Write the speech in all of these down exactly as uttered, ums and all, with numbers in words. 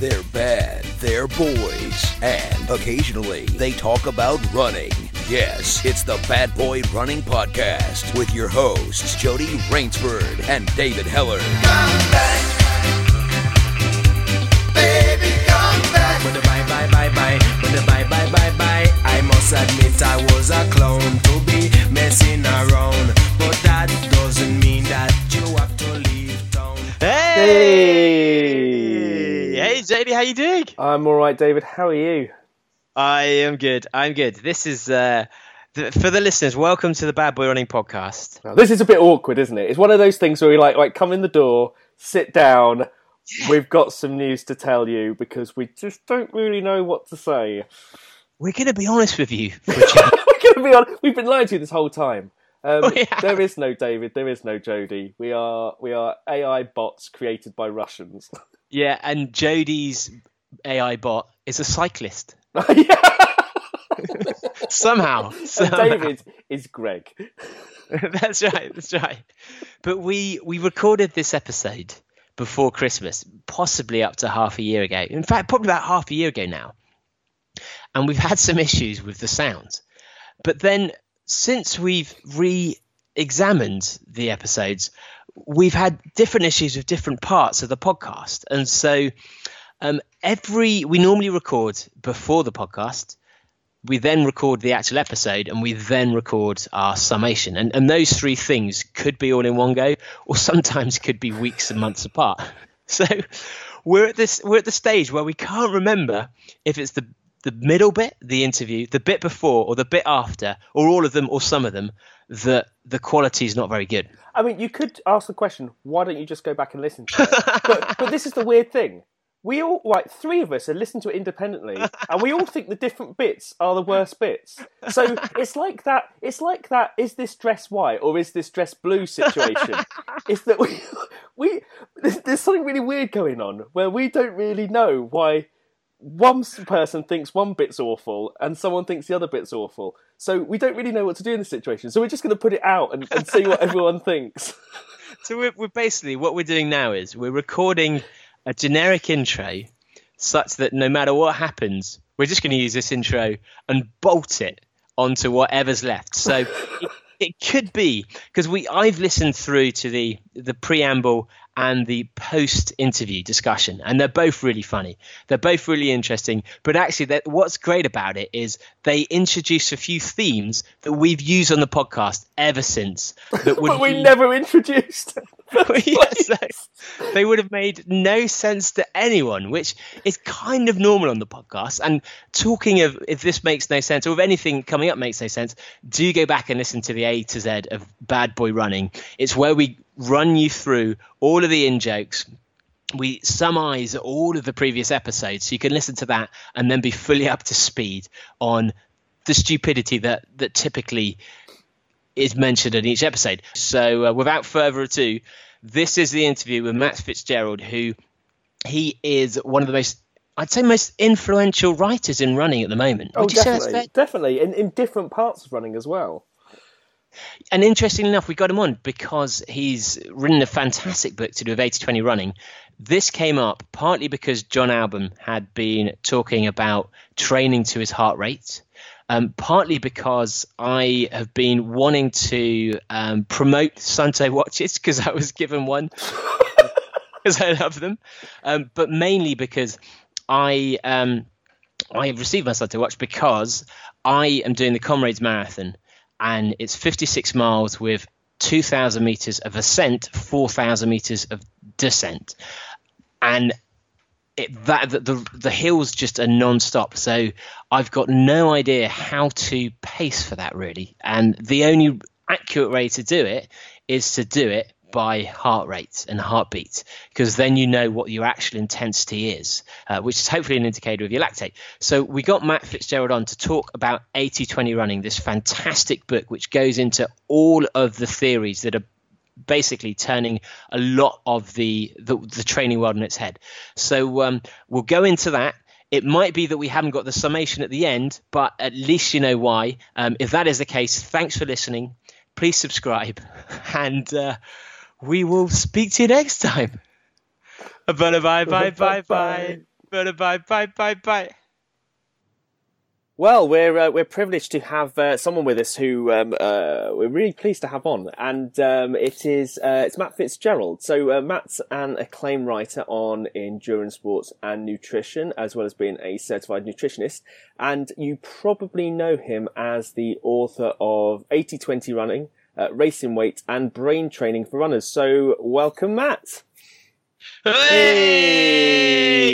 They're bad, they're boys, and occasionally they talk about running. Yes, it's the Bad Boy Running Podcast with your hosts, Jody Rainsford and David Heller. Come back, baby, come back. But bye, bye, bye, bye, but bye, bye, bye, bye. I must admit I was a clown to be messing around, but that doesn't mean that you have to leave town. Hey, hey, J D, how you doing? I'm all right, David. How are you? I am good. I'm good. This is, uh, th- for the listeners, welcome to the Bad Boy Running Podcast. Now, this is a bit awkward, isn't it? It's one of those things where we like, like come in the door, sit down, we've got some news to tell you because we just don't really know what to say. We're going to be honest with you. We're going to be honest. We've been lying to you this whole time. Um, oh, yeah. There is no David. There is no Jody. We are, we are A I bots created by Russians. Yeah, and Jody's A I bot is a cyclist. somehow, somehow. David is Greg. That's right, that's right. But we we recorded this episode before Christmas, possibly up to half a year ago. In fact, probably about half a year ago now. And we've had some issues with the sound. But then since we've re-examined the episodes, we've had different issues with different parts of the podcast. And so Um, every we normally record before the podcast, we then record the actual episode, and we then record our summation. And, and those three things could be all in one go, or sometimes could be weeks and months apart. So we're at this we're at the stage where we can't remember if it's the the middle bit, the interview, the bit before, or the bit after, or all of them, or some of them. That the quality is not very good. I mean, you could ask the question, why don't you just go back and listen to it? but, but this is the weird thing. We all, like, three of us are listening to it independently, and we all think the different bits are the worst bits. So it's like that, it's like that, is this dress white or is this dress blue situation? It's that we, we there's something really weird going on where we don't really know why one person thinks one bit's awful and someone thinks the other bit's awful. So we don't really know what to do in this situation. So we're just going to put it out and, and see what everyone thinks. So we're, we're basically, what we're doing now is we're recording a generic intro such that no matter what happens, we're just going to use this intro and bolt it onto whatever's left. So it, it could be because we I've listened through to the, the preamble and the post-interview discussion, and they're both really funny. They're both really interesting. But actually, that, what's great about it is they introduce a few themes that we've used on the podcast ever since. That would but we be... never introduced. Yes, so they would have made no sense to anyone, which is kind of normal on the podcast. And talking of if this makes no sense or if anything coming up makes no sense, do go back and listen to the A to Z of Bad Boy Running. It's where we run you through all of the in-jokes. We summarize all of the previous episodes, so you can listen to that and then be fully up to speed on the stupidity that that typically is mentioned in each episode. So uh, without further ado, this is the interview with Matt Fitzgerald, who he is one of the most, I'd say, most influential writers in running at the moment. Oh, definitely, definitely, in, in different parts of running as well. And interestingly enough, we got him on because he's written a fantastic book to do with eighty twenty running. This came up partly because John Albon had been talking about training to his heart rate, um, partly because I have been wanting to um, promote Sante watches because I was given one because I love them, um, but mainly because I um, I received my Sante watch because I am doing the Comrades Marathon. And it's fifty-six miles with two thousand meters of ascent, four thousand meters of descent. And it, that the, the the hills just are non-stop. So I've got no idea how to pace for that, really. And the only accurate way to do it is to do it by heart rate and heartbeat, because then you know what your actual intensity is, uh, which is hopefully an indicator of your lactate. So we got Matt Fitzgerald on to talk about eighty twenty Running, this fantastic book which goes into all of the theories that are basically turning a lot of the the, the training world on its head. So um, we'll go into that. It might be that we haven't got the summation at the end, but at least you know why. Um, if that is the case, thanks for listening. Please subscribe, and uh, we will speak to you next time. Bye, bye, bye, bye, bye. Bye, bye, bye, bye, bye. Well, we're uh, we're privileged to have uh, someone with us who um, uh, we're really pleased to have on, and um, it is uh, it's Matt Fitzgerald. So uh, Matt's an acclaimed writer on endurance sports and nutrition, as well as being a certified nutritionist. And you probably know him as the author of eighty twenty Running, uh, Racing Weight, and Brain Training for Runners. So welcome, Matt. Hey!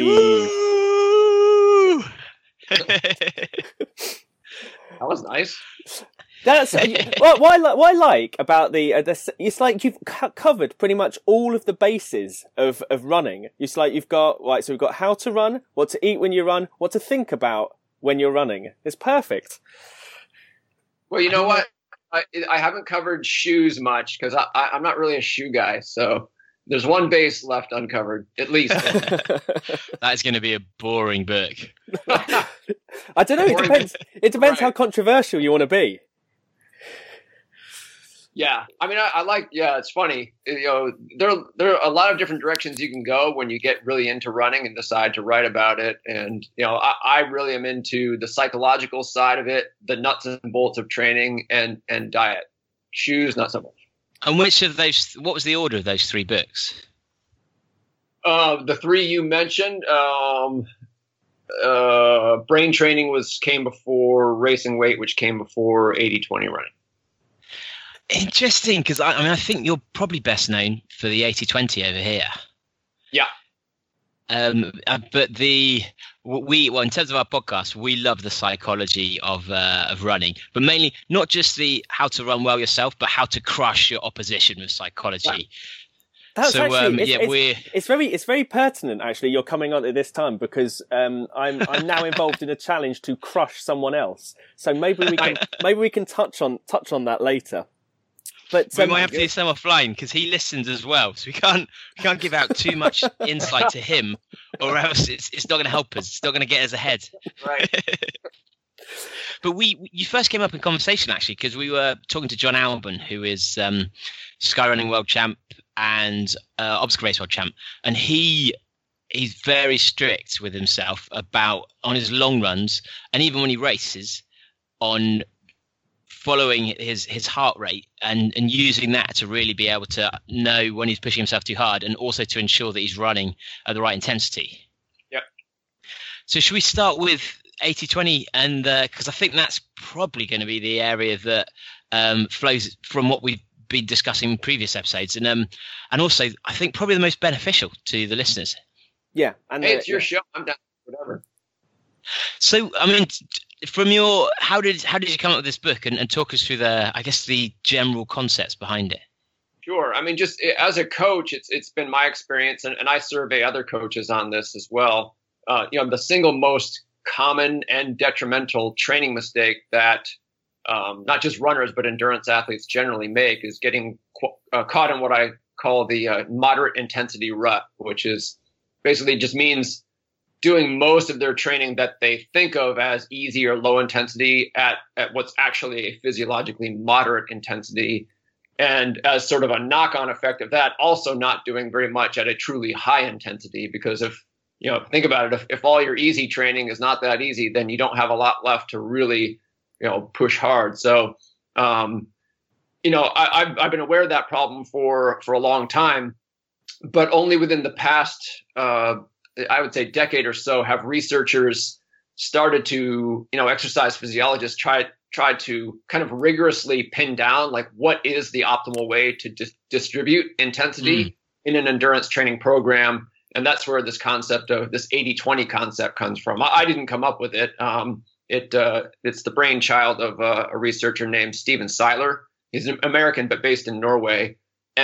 Hey! Woo! That was nice. That's what, what, I like, what I like about the, uh, the. It's like you've c- covered pretty much all of the bases of, of running. It's like you've got right. So we've got how to run, what to eat when you run, what to think about when you're running. It's perfect. Well, you know what? I, I haven't covered shoes much because I, I, I'm not really a shoe guy. So there's one base left uncovered, at least. That's going to be a boring book. I don't know. It depends. It depends right. How controversial you want to be. Yeah, I mean, I, I like. Yeah, it's funny. You know, there there are a lot of different directions you can go when you get really into running and decide to write about it. And you know, I, I really am into the psychological side of it, the nuts and bolts of training, and and diet. Shoes, not so much. And which of those? What was the order of those three books? Uh, the three you mentioned. Um, Uh, brain training was came before Racing Weight, which came before eighty twenty Running. Interesting, because I, I mean, I think you're probably best known for the eighty twenty over here. Yeah. Um, uh, but the we well, in terms of our podcast, we love the psychology of uh, of running, but mainly not just the how to run well yourself, but how to crush your opposition with psychology. Wow. That's so, actually, um, it's, yeah, it's, it's very, it's very pertinent. Actually, you're coming on at this time because um, I'm, I'm now involved in a challenge to crush someone else. So maybe we can, maybe we can touch on, touch on that later. But we um, might have to do some offline because he listens as well. So we can't, we can't give out too much insight to him, or else it's, it's not going to help us. It's not going to get us ahead. Right. But we, you first came up in conversation actually because we were talking to John Albon, who is um, Skyrunning World Champ. And uh, obstacle race world champ, and he he's very strict with himself about on his long runs, and even when he races, on following his his heart rate and and using that to really be able to know when he's pushing himself too hard, and also to ensure that he's running at the right intensity. Yep. So should we start with eighty twenty, and because uh, I think that's probably going to be the area that um, flows from what we've be discussing in previous episodes, and um and also I think probably the most beneficial to the listeners. Yeah, and hey, it's your yeah. show. I'm down for whatever. So I mean, from your how did how did you come up with this book, and, and talk us through the I guess the general concepts behind it? Sure. I mean, just as a coach, it's it's been my experience, and, and I survey other coaches on this as well. Uh, you know, the single most common and detrimental training mistake that Um, not just runners, but endurance athletes generally make is getting qu- uh, caught in what I call the uh, moderate intensity rut, which is basically just means doing most of their training that they think of as easy or low intensity at, at what's actually a physiologically moderate intensity. And as sort of a knock-on effect of that, also not doing very much at a truly high intensity, because if, you know, think about it, if, if all your easy training is not that easy, then you don't have a lot left to really you know, push hard. So, um, you know, I, I've, I've been aware of that problem for, for a long time, but only within the past, uh, I would say decade or so have researchers started to, you know, exercise physiologists try, try to kind of rigorously pin down, like, what is the optimal way to dis- distribute intensity mm. in an endurance training program. And that's where this concept of this eighty twenty concept comes from. I, I didn't come up with it. Um, It uh, it's the brainchild of uh, a researcher named Steven Seiler. He's an American, but based in Norway.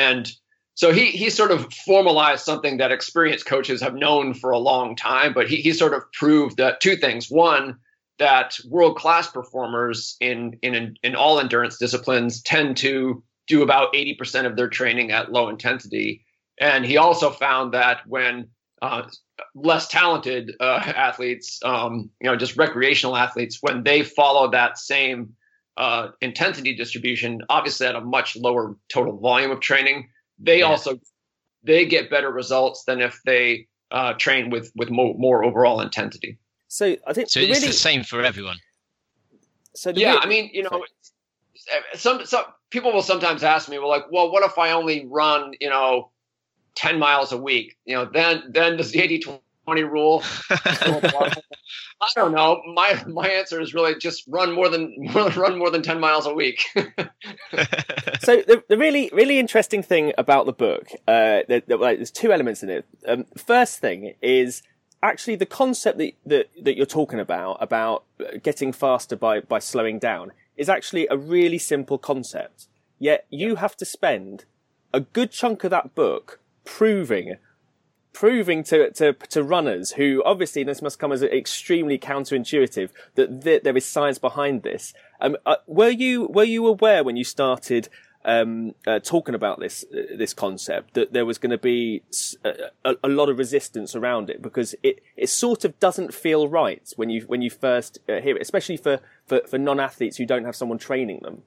And so he he sort of formalized something that experienced coaches have known for a long time. But he he sort of proved that two things: one, that world class performers in in in all endurance disciplines tend to do about eighty percent of their training at low intensity. And he also found that when uh, less talented uh, athletes, um, you know, just recreational athletes, when they follow that same uh, intensity distribution, obviously at a much lower total volume of training, they yeah. also they get better results than if they uh, train with with more, more overall intensity. So I think so. It's really, the same for everyone. So yeah, really, I mean, you know, sorry. some some people will sometimes ask me, well, like, well, what if I only run, you know, ten miles a week? You know, then then does the eighty twenty rule? I don't know. My my answer is really just run more than run more than ten miles a week. So the, the really really interesting thing about the book, uh, the, the, like, there's two elements in it. Um, first thing is actually the concept that, that that you're talking about about getting faster by by slowing down is actually a really simple concept. Yet you have to spend a good chunk of that book proving. Proving to, to to runners who obviously this must come as extremely counterintuitive that th- there is science behind this. Um, uh, were you were you aware when you started um, uh, talking about this uh, this concept that there was going to be a, a lot of resistance around it, because it, it sort of doesn't feel right when you when you first uh, hear it, especially for, for, for non-athletes who don't have someone training them?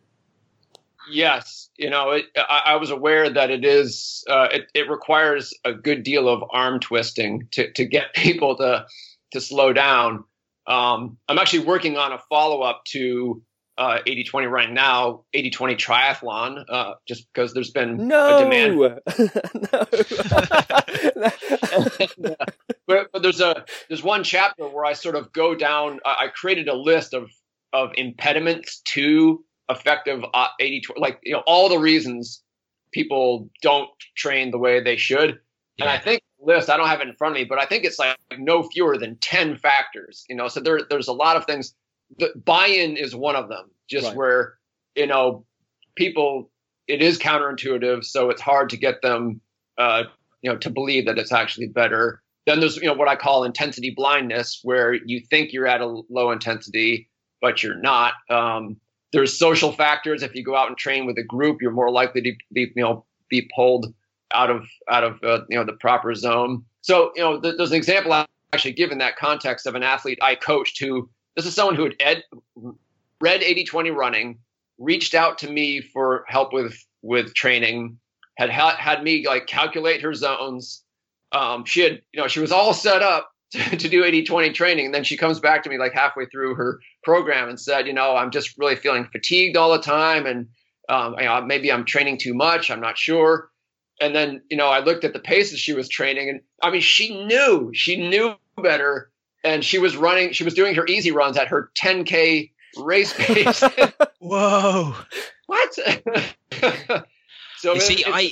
Yes, you know, it, I, I was aware that it is. Uh, it, it requires a good deal of arm twisting to, to get people to to slow down. Um, I'm actually working on a follow up to uh, eighty twenty right now, eighty twenty triathlon, uh, just because there's been no! a demand. no, and, uh, but, but there's a there's one chapter where I sort of go down. I, I created a list of of impediments to effective uh, eighty twenty, like, you know, all the reasons people don't train the way they should. Yeah. And I think list, I don't have it in front of me, but I think it's like no fewer than ten factors, you know, so there, there's a lot of things. The buy-in is one of them, just right. Where, you know, people, it is counterintuitive. So it's hard to get them, uh, you know, to believe that it's actually better. Then there's, you know, what I call intensity blindness, where you think you're at a low intensity, but you're not. Um, There's social factors. If you go out and train with a group, you're more likely to be, you know, be pulled out of out of uh, you know, the proper zone. So, you know, th- there's an example I actually give in that context of an athlete I coached who, this is someone who had ed, read eighty twenty Running, reached out to me for help with with training, had ha- had me like calculate her zones. Um, she had, you know, she was all set up to do eighty twenty training. And then she comes back to me like halfway through her program and said, you know, I'm just really feeling fatigued all the time. And, um, you know, maybe I'm training too much. I'm not sure. And then, you know, I looked at the paces she was training, and I mean, she knew, she knew better. And she was running, she was doing her easy runs at her ten K race pace. Whoa. What? So you see, it, I,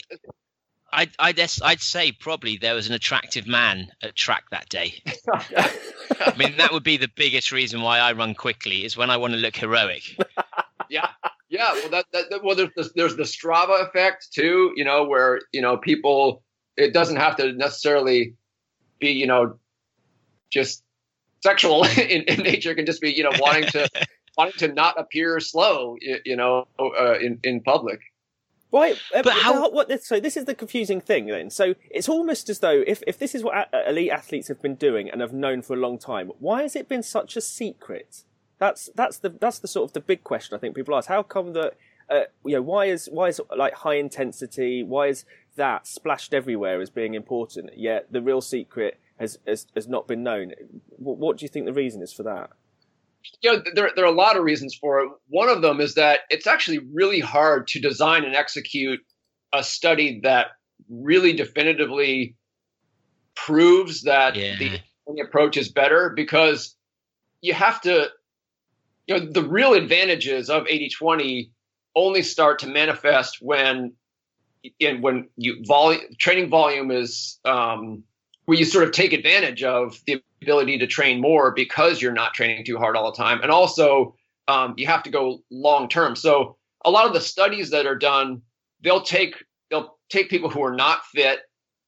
I'd, I'd, I'd say probably there was an attractive man at track that day. I mean, that would be the biggest reason why I run quickly, is when I want to look heroic. Yeah. Yeah. Well, that, that well, there's the, there's the Strava effect too, you know, where, you know, people, it doesn't have to necessarily be, you know, just sexual in, in nature. It can just be, you know, wanting to, wanting to not appear slow, you, you know, uh, in, in public. Right, but how? What, so this is the confusing thing then. So it's almost as though if, if this is what elite athletes have been doing and have known for a long time, why has it been such a secret? That's that's the that's the sort of the big question I think people ask. How come that? Uh, you know, why is why is like high intensity? Why is that splashed everywhere as being important? Yet the real secret has has, has not been known. What, what do you think the reason is for that? You know, there, there are a lot of reasons for it. One of them is that it's actually really hard to design and execute a study that really definitively proves that yeah. the, the approach is better, because you have to, you know, the real advantages of eighty twenty only start to manifest when, in, when you vol- training volume is, um, where you sort of take advantage of the ability to train more because you're not training too hard all the time. And also um, you have to go long term. So a lot of the studies that are done, they'll take they'll take people who are not fit,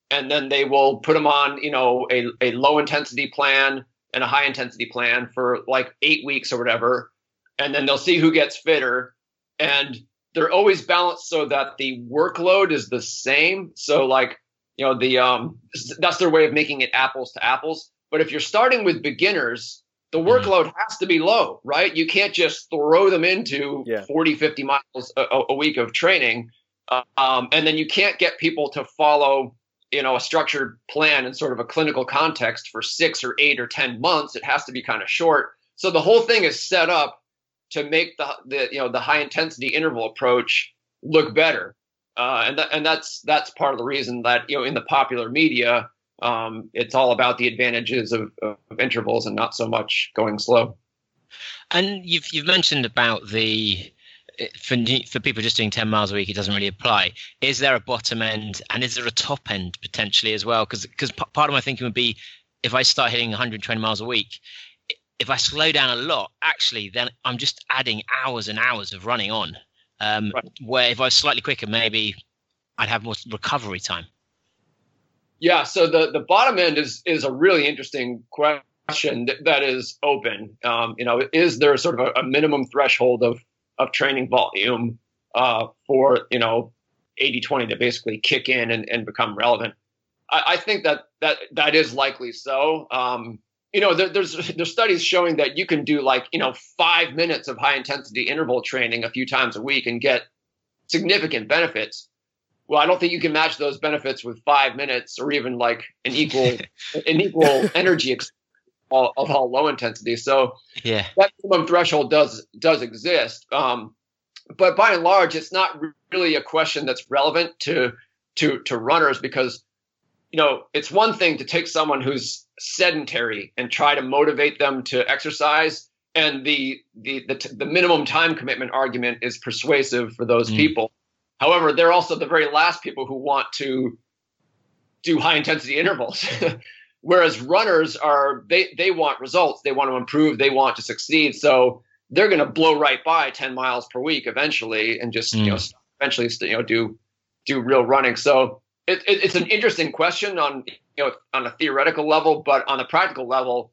and then they will put them on, you know, a, a low intensity plan and a high intensity plan for like eight weeks or whatever. And then they'll see who gets fitter. And they're always balanced so that the workload is the same. So like, you know, the um, that's their way of making it apples to apples. But if you're starting with beginners, the workload has to be low, right? You can't just throw them into yeah. forty, fifty miles a, a week of training. Um, and then you can't get people to follow you know, a structured plan in sort of a clinical context for six or eight or ten months. It has to be kind of short. So the whole thing is set up to make the, the you know, the high intensity interval approach look better. Uh, and th- and that's, that's part of the reason that, you know, in the popular media, um, it's all about the advantages of, of intervals and not so much going slow. And you've, you've mentioned about the, for, for people just doing ten miles a week, it doesn't really apply. Is there a bottom end, and is there a top end potentially as well? Cause, cause p- part of my thinking would be, if I start hitting one hundred twenty miles a week, if I slow down a lot, actually, then I'm just adding hours and hours of running on. Um, right. Where if I was slightly quicker, maybe I'd have more recovery time. Yeah. So the, the bottom end is, is a really interesting question that, that is open. Um, you know, is there sort of a, a minimum threshold of, of training volume, uh, for, you know, eighty twenty to basically kick in and, and become relevant? I, I think that, that, that is likely so. Um, you know, there, there's, there's studies showing that you can do like, you know, five minutes of high intensity interval training a few times a week and get significant benefits. Well, I don't think you can match those benefits with five minutes or even like an equal, an equal energy ex- of, of all low intensity. So yeah, that minimum threshold does, does exist. Um, but by and large, it's not really a question that's relevant to, to, to runners, because, you know, it's one thing to take someone who's sedentary and try to motivate them to exercise, and the the the, the minimum time commitment argument is persuasive for those mm. people. However, they're also the very last people who want to do high intensity intervals. Whereas runners are they they want results, they want to improve, they want to succeed, so they're going to blow right by ten miles per week eventually, and just mm. you know eventually you know do do real running. So It, it, it's an interesting question on you know on a theoretical level, but on a practical level,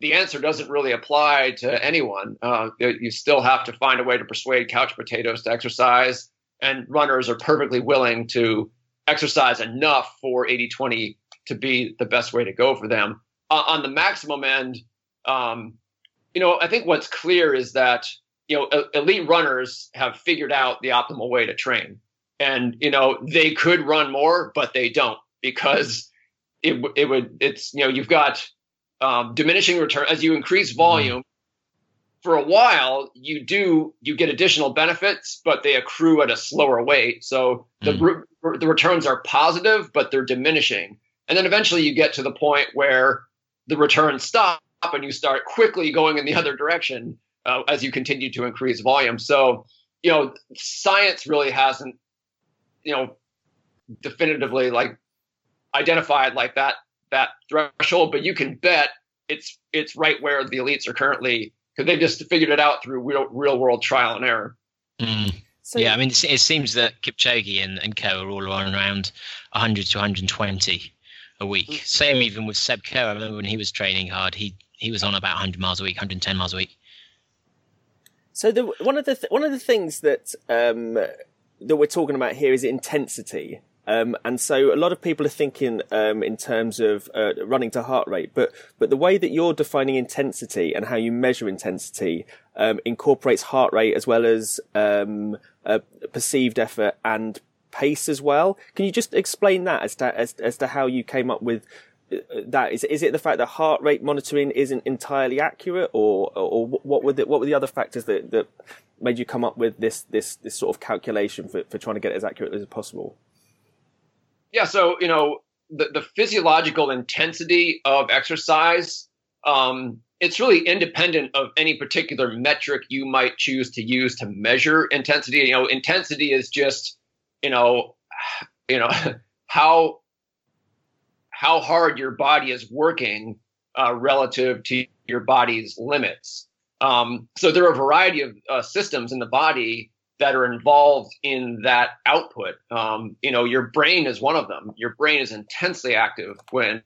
the answer doesn't really apply to anyone. Uh, you still have to find a way to persuade couch potatoes to exercise, and runners are perfectly willing to exercise enough for eighty twenty to be the best way to go for them. Uh, on the maximum end, um, you know, I think what's clear is that you know elite runners have figured out the optimal way to train. And, you know, they could run more, but they don't, because it it would it's, you know, you've got um, diminishing return as you increase volume mm-hmm. for a while. You do you get additional benefits, but they accrue at a slower rate. So the, mm-hmm. re, the returns are positive, but they're diminishing. And then eventually you get to the point where the returns stop and you start quickly going in the other direction uh, as you continue to increase volume. So, you know, science really hasn't, you know, definitively like identified like that, that threshold, but you can bet it's, it's right where the elites are currently, because they've just figured it out through real, real world trial and error. Mm. So, yeah. I mean, it, it seems that Kipchoge and, and Coe are all around one hundred to one hundred twenty a week. Mm-hmm. Same even with Seb Coe. I remember when he was training hard, he, he was on about one hundred miles a week, one hundred ten miles a week. So the, one of the, th- one of the things that, um, that we're talking about here is intensity. Um, and so a lot of people are thinking, um, in terms of, uh, running to heart rate, but, but the way that you're defining intensity and how you measure intensity, um, incorporates heart rate as well as, um, uh, perceived effort and pace as well. Can you just explain that as to, as, as to how you came up with that? Is, is it the fact that heart rate monitoring isn't entirely accurate, or, or, or what were the, what were the other factors that, that, made you come up with this this this sort of calculation for, for trying to get it as accurate as possible? Yeah, so you know the, the physiological intensity of exercise, um, it's really independent of any particular metric you might choose to use to measure intensity. You know, intensity is just you know you know how how hard your body is working uh, relative to your body's limits. Um, so there are a variety of uh, systems in the body that are involved in that output. Um, you know, your brain is one of them. Your brain is intensely active when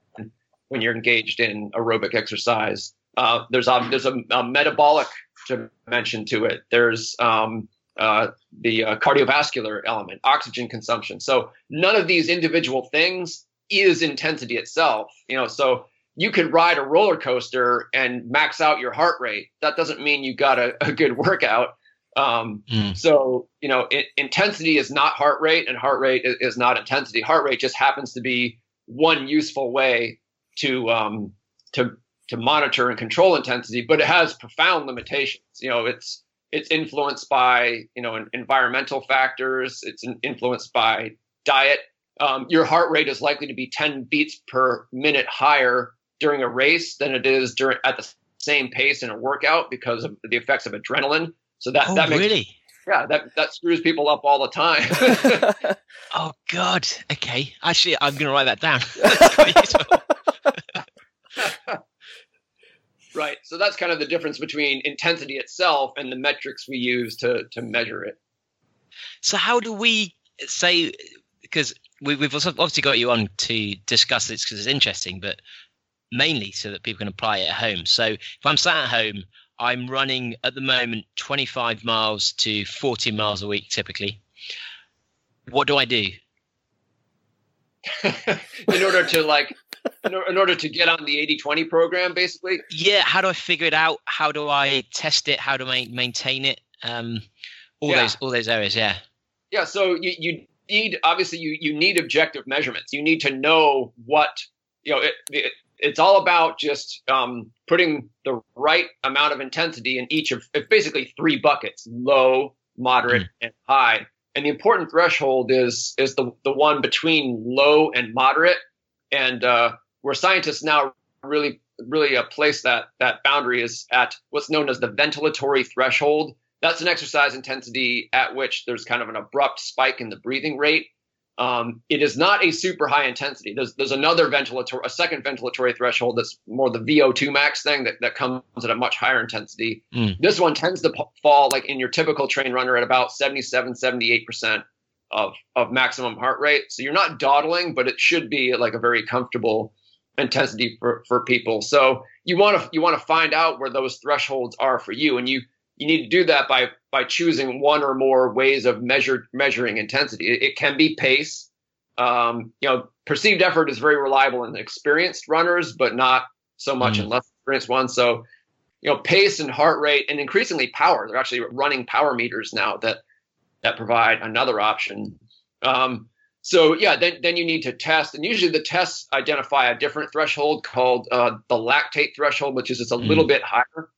when you're engaged in aerobic exercise. Uh, there's a, there's a, a metabolic dimension to it. There's um, uh, the uh, cardiovascular element, oxygen consumption. So none of these individual things is intensity itself. You know, so. You could ride a roller coaster and max out your heart rate. That doesn't mean you got a, a good workout. Um, mm. So, you know, it, intensity is not heart rate, and heart rate is, is not intensity. Heart rate just happens to be one useful way to um, to to monitor and control intensity, but it has profound limitations. You know, it's it's influenced by you know environmental factors. It's influenced by diet. Um, your heart rate is likely to be ten beats per minute higher during a race than it is during at the same pace in a workout because of the effects of adrenaline. So that, oh, that makes, really? Yeah, that, that screws people up all the time. Oh, God. Okay. Actually, I'm going to write that down. That's quite useful. Right. So that's kind of the difference between intensity itself and the metrics we use to, to measure it. So how do we say, because we, we've obviously got you on to discuss this because it's interesting, but mainly so that people can apply it at home. So if I'm sat at home, I'm running at the moment twenty-five miles to forty miles a week typically. What do I do? in order to like, in, or, in order to get on the eighty twenty program, basically? Yeah. How do I figure it out? How do I test it? How do I maintain it? Um, all yeah. those, all those areas. Yeah. Yeah. So you, you need, obviously you, you need objective measurements. You need to know what, you know, it, it it's all about just um, putting the right amount of intensity in each of it's basically three buckets, low, moderate, mm. and high. And the important threshold is is the, the one between low and moderate. And uh, where scientists now really, really uh, place that, that boundary is at what's known as the ventilatory threshold. That's an exercise intensity at which there's kind of an abrupt spike in the breathing rate. Um, it is not a super high intensity. There's there's another ventilatory, a second ventilatory threshold that's more the V O two max thing that, that comes at a much higher intensity. Mm. This one tends to p- fall like in your typical train runner at about seventy-seven, seventy-eight percent of, of maximum heart rate. So you're not dawdling, but it should be like a very comfortable intensity for, for people. So you want to you want to find out where those thresholds are for you, and you you need to do that by by choosing one or more ways of measured measuring intensity. It, it can be pace. Um, you know, perceived effort is very reliable in experienced runners, but not so much mm. in less experienced ones. So, you know, pace and heart rate, and increasingly power. They're actually running power meters now that that provide another option. Um, so, yeah, then then you need to test, and usually the tests identify a different threshold called uh, the lactate threshold, which is just a mm. little bit higher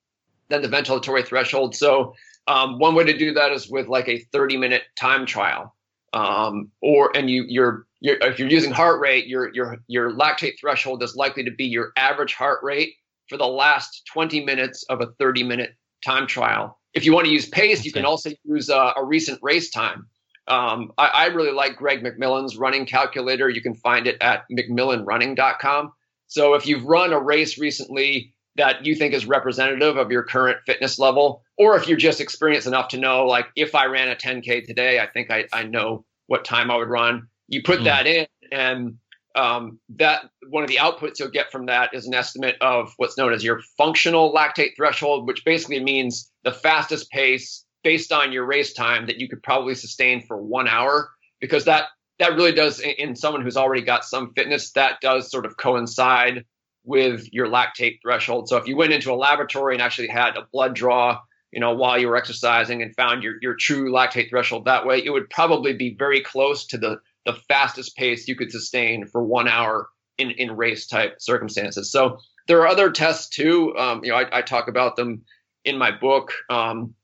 than the ventilatory threshold. So um, one way to do that is with like a thirty minute time trial, um, or and you you're, you're if you're using heart rate, your your your lactate threshold is likely to be your average heart rate for the last twenty minutes of a thirty minute time trial. If you want to use pace, you can also use uh, a recent race time. Um, I, I really like Greg McMillan's running calculator. You can find it at McMillan Running dot com. So if you've run a race recently that you think is representative of your current fitness level, or if you're just experienced enough to know, like, if I ran a ten K today, I think I, I know what time I would run. You put mm. that in, and um, that one of the outputs you'll get from that is an estimate of what's known as your functional lactate threshold, which basically means the fastest pace based on your race time that you could probably sustain for one hour, because that, that really does, in, in someone who's already got some fitness, that does sort of coincide with your lactate threshold. So if you went into a laboratory and actually had a blood draw, you know, while you were exercising and found your, your true lactate threshold that way, it would probably be very close to the, the fastest pace you could sustain for one hour in, in race type circumstances. So there are other tests too. Um, you know, I, I talk about them in my book. Um,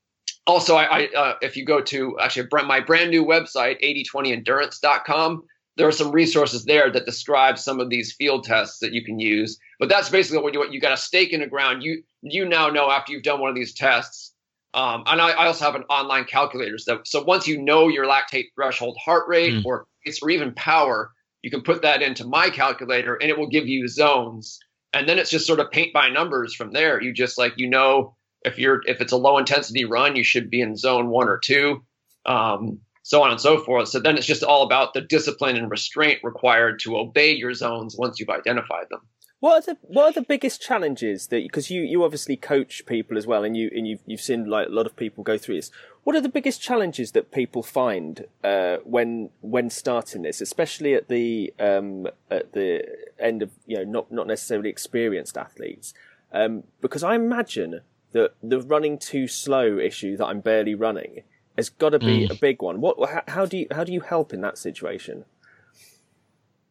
also, I, I uh, if you go to actually my brand new website, eighty twenty endurance dot com, there are some resources there that describe some of these field tests that you can use. But that's basically what you want. You got a stake in the ground. You you now know after you've done one of these tests. Um, and I, I also have an online calculator. So, so once you know your lactate threshold, heart rate, mm. or pace, or even power, you can put that into my calculator, and it will give you zones. And then it's just sort of paint by numbers from there. You just like you know if you're if it's a low intensity run, you should be in zone one or two. Um, so on and so forth. So then it's just all about the discipline and restraint required to obey your zones once you've identified them. What are the what are the biggest challenges that, because you, you obviously coach people as well, and you and you've you've seen like a lot of people go through this. What are the biggest challenges that people find uh, when when starting this, especially at the um, at the end of, you know, not not necessarily experienced athletes? Um, because I imagine that the running too slow issue that I'm barely running has got to be mm. a big one. What how do you how do you help in that situation?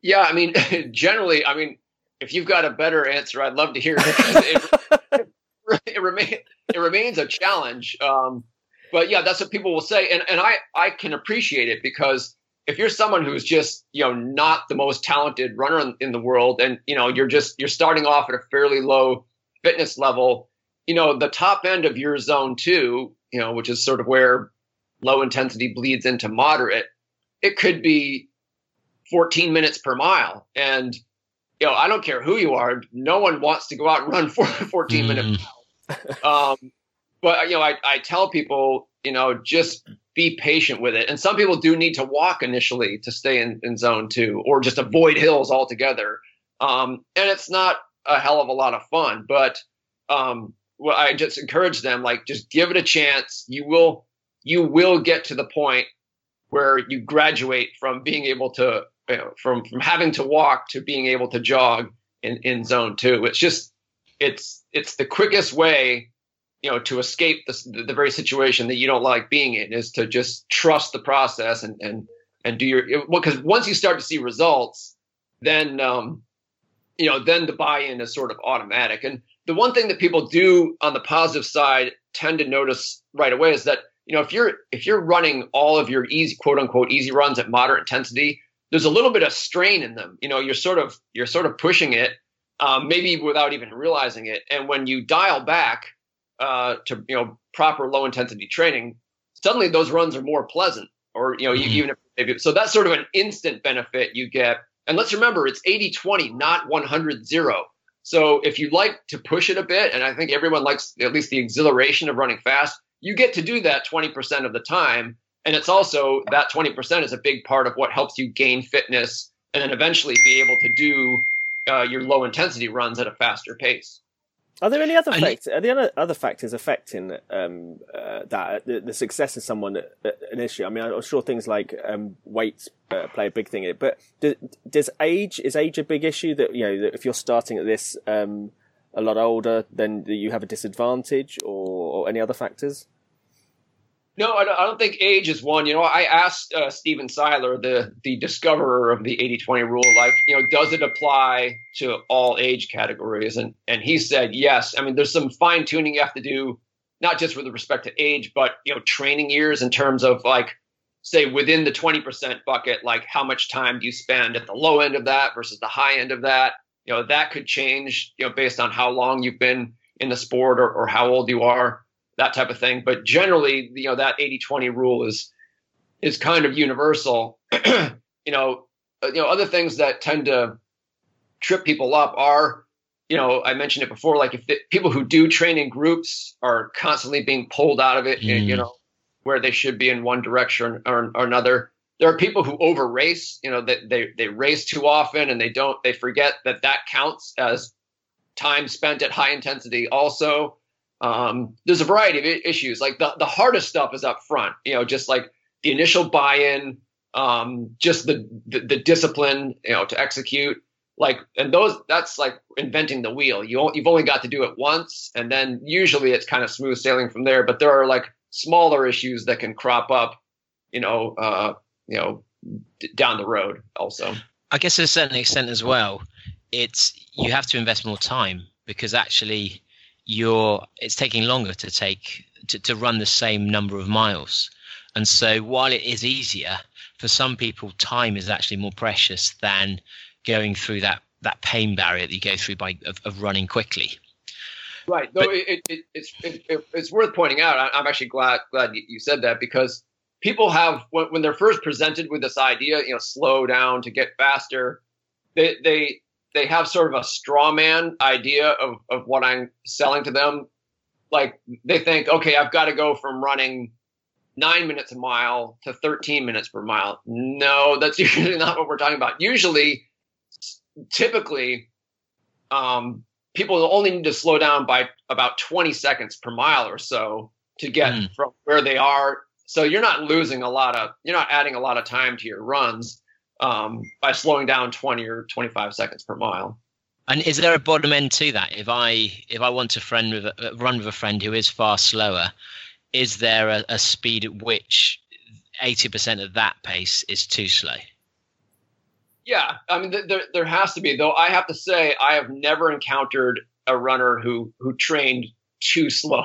Yeah, I mean, generally, I mean, if you've got a better answer, I'd love to hear it. It, it, it, remain, it remains a challenge. Um, but yeah, that's what people will say. And and I, I can appreciate it, because if you're someone who's just, you know, not the most talented runner in, in the world, and, you know, you're just, you're starting off at a fairly low fitness level, you know, the top end of your zone two, you know, which is sort of where low intensity bleeds into moderate, it could be fourteen minutes per mile. And, you know, I don't care who you are, no one wants to go out and run for fourteen mm. minutes. Um, but, you know, I, I tell people, you know, just be patient with it. And some people do need to walk initially to stay in, in zone two, or just avoid hills altogether. Um, and it's not a hell of a lot of fun, but um, well, I just encourage them, like, just give it a chance. You will, you will get to the point where you graduate from being able to, you know, from, from having to walk to being able to jog in, in zone two. It's just, it's, it's the quickest way, you know, to escape the, the very situation that you don't like being in, is to just trust the process and, and, and do your, well, because once you start to see results, then, um, you know, then the buy-in is sort of automatic. And the one thing that people do on the positive side tend to notice right away is that, you know, if you're, if you're running all of your easy, quote unquote, easy runs at moderate intensity, there's a little bit of strain in them. You know, you're sort of, you're sort of pushing it, um, maybe without even realizing it. And when you dial back, uh, to, you know, proper low intensity training, suddenly those runs are more pleasant, or, you know, mm-hmm. even if maybe, so that's sort of an instant benefit you get. And let's remember, it's eighty twenty, not one hundred zero. So if you like to push it a bit, and I think everyone likes at least the exhilaration of running fast, you get to do that twenty percent of the time. And it's also that twenty percent is a big part of what helps you gain fitness and then eventually be able to do uh, your low intensity runs at a faster pace. Are there any other factors? Are there other factors affecting um, uh, that the, the success of someone uh, an issue? I mean, I'm sure things like um, weight uh, play a big thing in it, but do, does age is age a big issue? That, you know, that if you're starting at this um, a lot older, then you have a disadvantage, or, or any other factors? No, I don't think age is one. You know, I asked uh, Steven Seiler, the the discoverer of the eighty twenty rule, like, you know, does it apply to all age categories? And and he said, yes. I mean, there's some fine tuning you have to do, not just with respect to age, but, you know, training years in terms of, like, say, within the twenty percent bucket, like, how much time do you spend at the low end of that versus the high end of that? You know, that could change, you know, based on how long you've been in the sport, or, or how old you are, that type of thing. But generally, you know, that eighty twenty rule is, is kind of universal. You know, you know, other things that tend to trip people up are, you know, I mentioned it before, like, if the, people who do train in groups are constantly being pulled out of it, mm. and, you know, where they should be in one direction or, or another. There are people who over race, you know, that they, they race too often, and they don't, they forget that that counts as time spent at high intensity also. Um, there's a variety of issues. Like, the, the hardest stuff is up front, you know, just like the initial buy-in, um, just the, the, the discipline, you know, to execute, like, and those, that's like inventing the wheel. You you've only got to do it once, and then usually it's kind of smooth sailing from there, but there are, like, smaller issues that can crop up, you know, uh, you know, d- down the road also. I guess to a certain extent as well, it's, you have to invest more time, because actually, you're it's taking longer to take to, to run the same number of miles. And so while it is easier for some people, time is actually more precious than going through that that pain barrier that you go through by of, of running quickly, right? But, though it, it, it's it, it, it's worth pointing out, I'm actually glad glad you said that, because people have, when, when they're first presented with this idea, you know, slow down to get faster, they they they have sort of a straw man idea of, of what I'm selling to them. Like, they think, okay, I've got to go from running nine minutes a mile to thirteen minutes per mile. No, that's usually not what we're talking about. Usually, typically, um, people only need to slow down by about twenty seconds per mile or so to get mm. from where they are. So you're not losing a lot of, you're not adding a lot of time to your runs, um, by slowing down twenty or twenty-five seconds per mile. And is there a bottom end to that? If I, if I want to friend with a, run with a friend who is far slower, is there a, a speed at which eighty percent of that pace is too slow? Yeah, I mean, th- there there has to be, though. I have to say, I have never encountered a runner who who trained too slow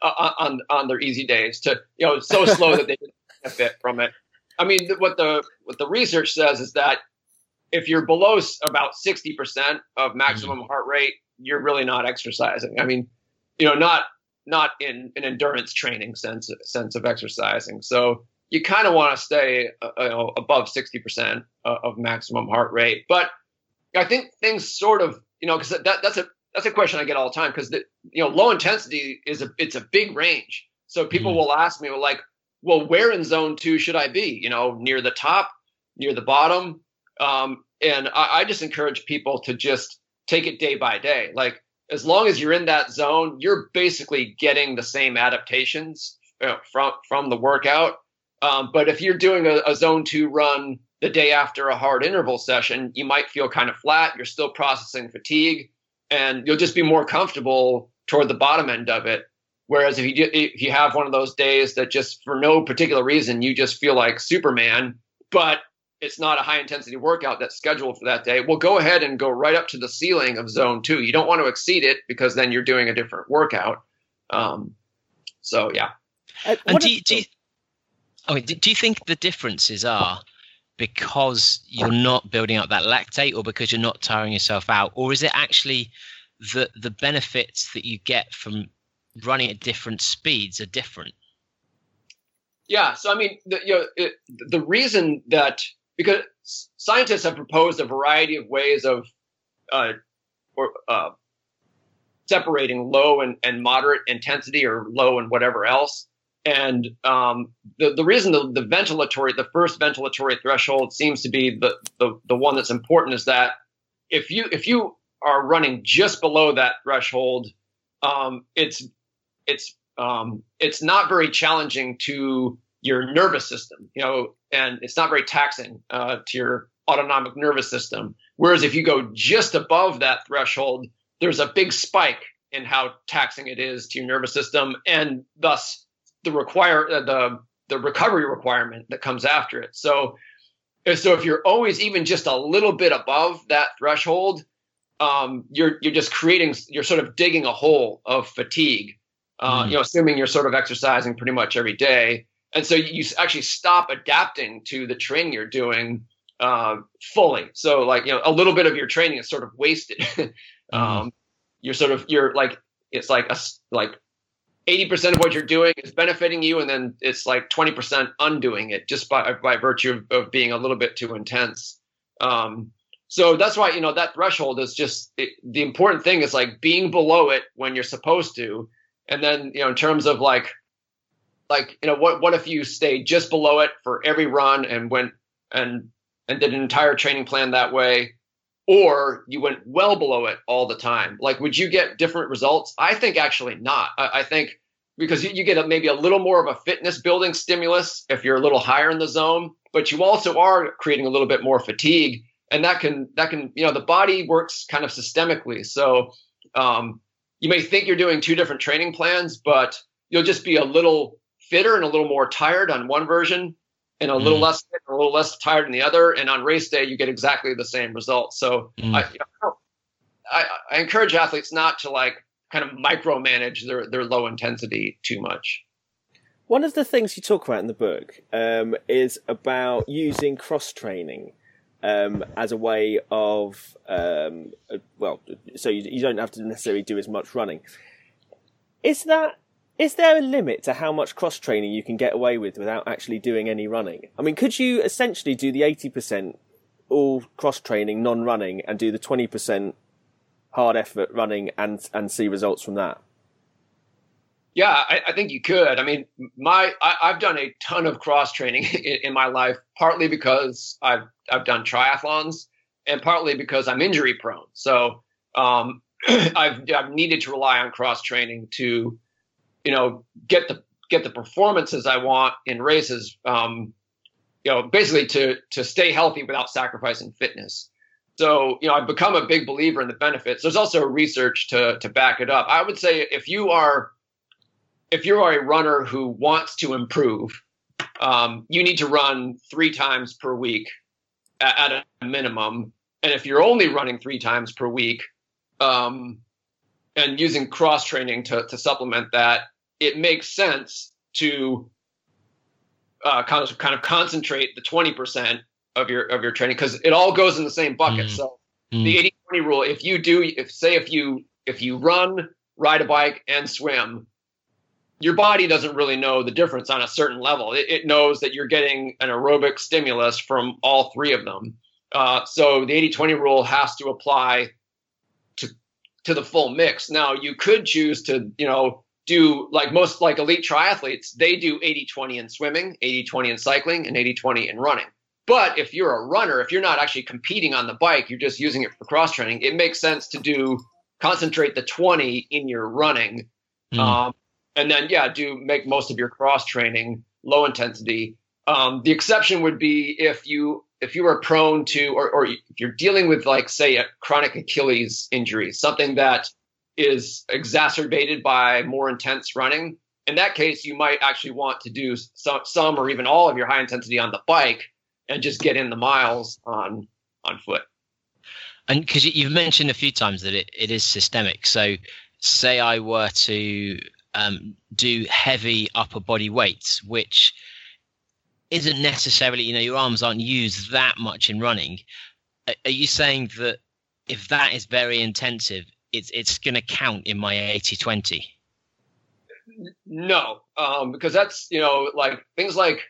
on on their easy days to, you know, so slow that they didn't benefit from it. I mean, th- what the what the research says is that if you're below about sixty percent of maximum mm-hmm. heart rate, you're really not exercising. I mean, you know, not not in an endurance training sense sense of exercising. So you kind of want to stay uh, you know, above sixty percent of maximum heart rate. But I think things sort of, you know, because that, that's a that's a question I get all the time, because, you know, low intensity is a it's a big range. So people mm. will ask me, well, like, well, where in zone two should I be? You know, near the top, near the bottom. Um, and I, I just encourage people to just take it day by day. Like, as long as you're in that zone, you're basically getting the same adaptations you know, from from the workout. Um, but if you're doing a, a zone two run the day after a hard interval session, you might feel kind of flat. You're still processing fatigue, and you'll just be more comfortable toward the bottom end of it. Whereas if you do, if you have one of those days that just for no particular reason, you just feel like Superman, but it's not a high intensity workout that's scheduled for that day, well, go ahead and go right up to the ceiling of zone two. You don't want to exceed it, because then you're doing a different workout. Um, so, yeah. Uh, and do you, do you- Oh, do you think the differences are because you're not building up that lactate, or because you're not tiring yourself out? Or is it actually the the benefits that you get from running at different speeds are different? Yeah. So, I mean, the, you know, it, the reason that – because scientists have proposed a variety of ways of uh, or, uh, separating low and, and moderate intensity, or low and whatever else. And um, the, the reason the, the ventilatory, the first ventilatory threshold seems to be the, the, the one that's important is that if you if you are running just below that threshold, um, it's it's um, it's not very challenging to your nervous system, you know, and it's not very taxing uh, to your autonomic nervous system. Whereas if you go just above that threshold, there's a big spike in how taxing it is to your nervous system, and thus the require uh, the the recovery requirement that comes after it. So, so if you're always even just a little bit above that threshold, um, you're you're just creating you're sort of digging a hole of fatigue. Uh, mm. You know, assuming you're sort of exercising pretty much every day, and so you actually stop adapting to the training you're doing uh, fully. So, like, you know, a little bit of your training is sort of wasted. um, mm. You're sort of you're like it's like a like. eighty percent of what you're doing is benefiting you, and then it's like twenty percent undoing it just by by virtue of, of being a little bit too intense. Um, so that's why, you know, that threshold is just it, the important thing is like being below it when you're supposed to. And then, you know, in terms of like, like, you know, what, what if you stay just below it for every run and went and, and did an entire training plan that way? Or you went well below it all the time. Like, would you get different results? I think actually not. I, I think because you, you get a, maybe a little more of a fitness building stimulus if you're a little higher in the zone, but you also are creating a little bit more fatigue, and that can that can you know the body works kind of systemically. So um, you may think you're doing two different training plans, but you'll just be a little fitter and a little more tired on one version, and a little mm. less, a little less tired than the other. And on race day, you get exactly the same result. So mm. I, you know, I, I encourage athletes not to like kind of micromanage their, their low intensity too much. One of the things you talk about in the book um, is about using cross training um, as a way of, um, well, so you, you don't have to necessarily do as much running. Is that, Is there a limit to how much cross-training you can get away with without actually doing any running? I mean, could you essentially do the eighty percent all cross-training, non-running, and do the twenty percent hard effort running and and see results from that? Yeah, I, I think you could. I mean, my I, I've done a ton of cross-training in, in my life, partly because I've I've done triathlons and partly because I'm injury-prone. So um, I've I've needed to rely on cross-training to you know, get the get the performances I want in races, um, you know, basically to to stay healthy without sacrificing fitness. So, you know, I've become a big believer in the benefits. There's also research to to back it up. I would say if you are if you are a runner who wants to improve, um, you need to run three times per week at a minimum. And if you're only running three times per week, um, and using cross training to, to supplement that, it makes sense to uh, kind of kind of concentrate the twenty percent of your of your training, because it all goes in the same bucket. Mm. So mm. the eighty twenty rule, if you do, if say if you if you run, ride a bike, and swim, your body doesn't really know the difference on a certain level. It, it knows that you're getting an aerobic stimulus from all three of them. Uh, so the eighty twenty rule has to apply to to the full mix. Now, you could choose to, you know, do like most like elite triathletes, they do eighty twenty in swimming, eighty twenty in cycling, and eighty twenty in running. But if you're a runner, if you're not actually competing on the bike, you're just using it for cross training, it makes sense to do concentrate the twenty in your running. Mm. Um, and then, yeah, do make most of your cross training low intensity. Um, the exception would be if you if you are prone to, or, or if you're dealing with, like, say, a chronic Achilles injury, something that is exacerbated by more intense running. In that case, you might actually want to do some, some or even all of your high intensity on the bike and just get in the miles on on foot. And because you've mentioned a few times that it, it is systemic. So say I were to um, do heavy upper body weights, which isn't necessarily, you know, your arms aren't used that much in running. Are you saying that if that is very intensive, it's it's going to count in my eighty twenty? No, um, because that's, you know, like things like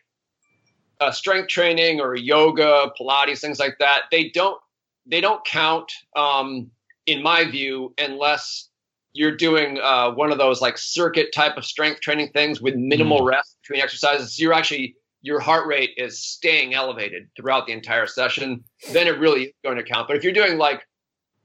uh, strength training or yoga, Pilates, things like that. They don't they don't count um, in my view, unless you're doing uh, one of those like circuit type of strength training things with minimal mm. rest between exercises. So you're actually your heart rate is staying elevated throughout the entire session, then it really is going to count. But if you're doing like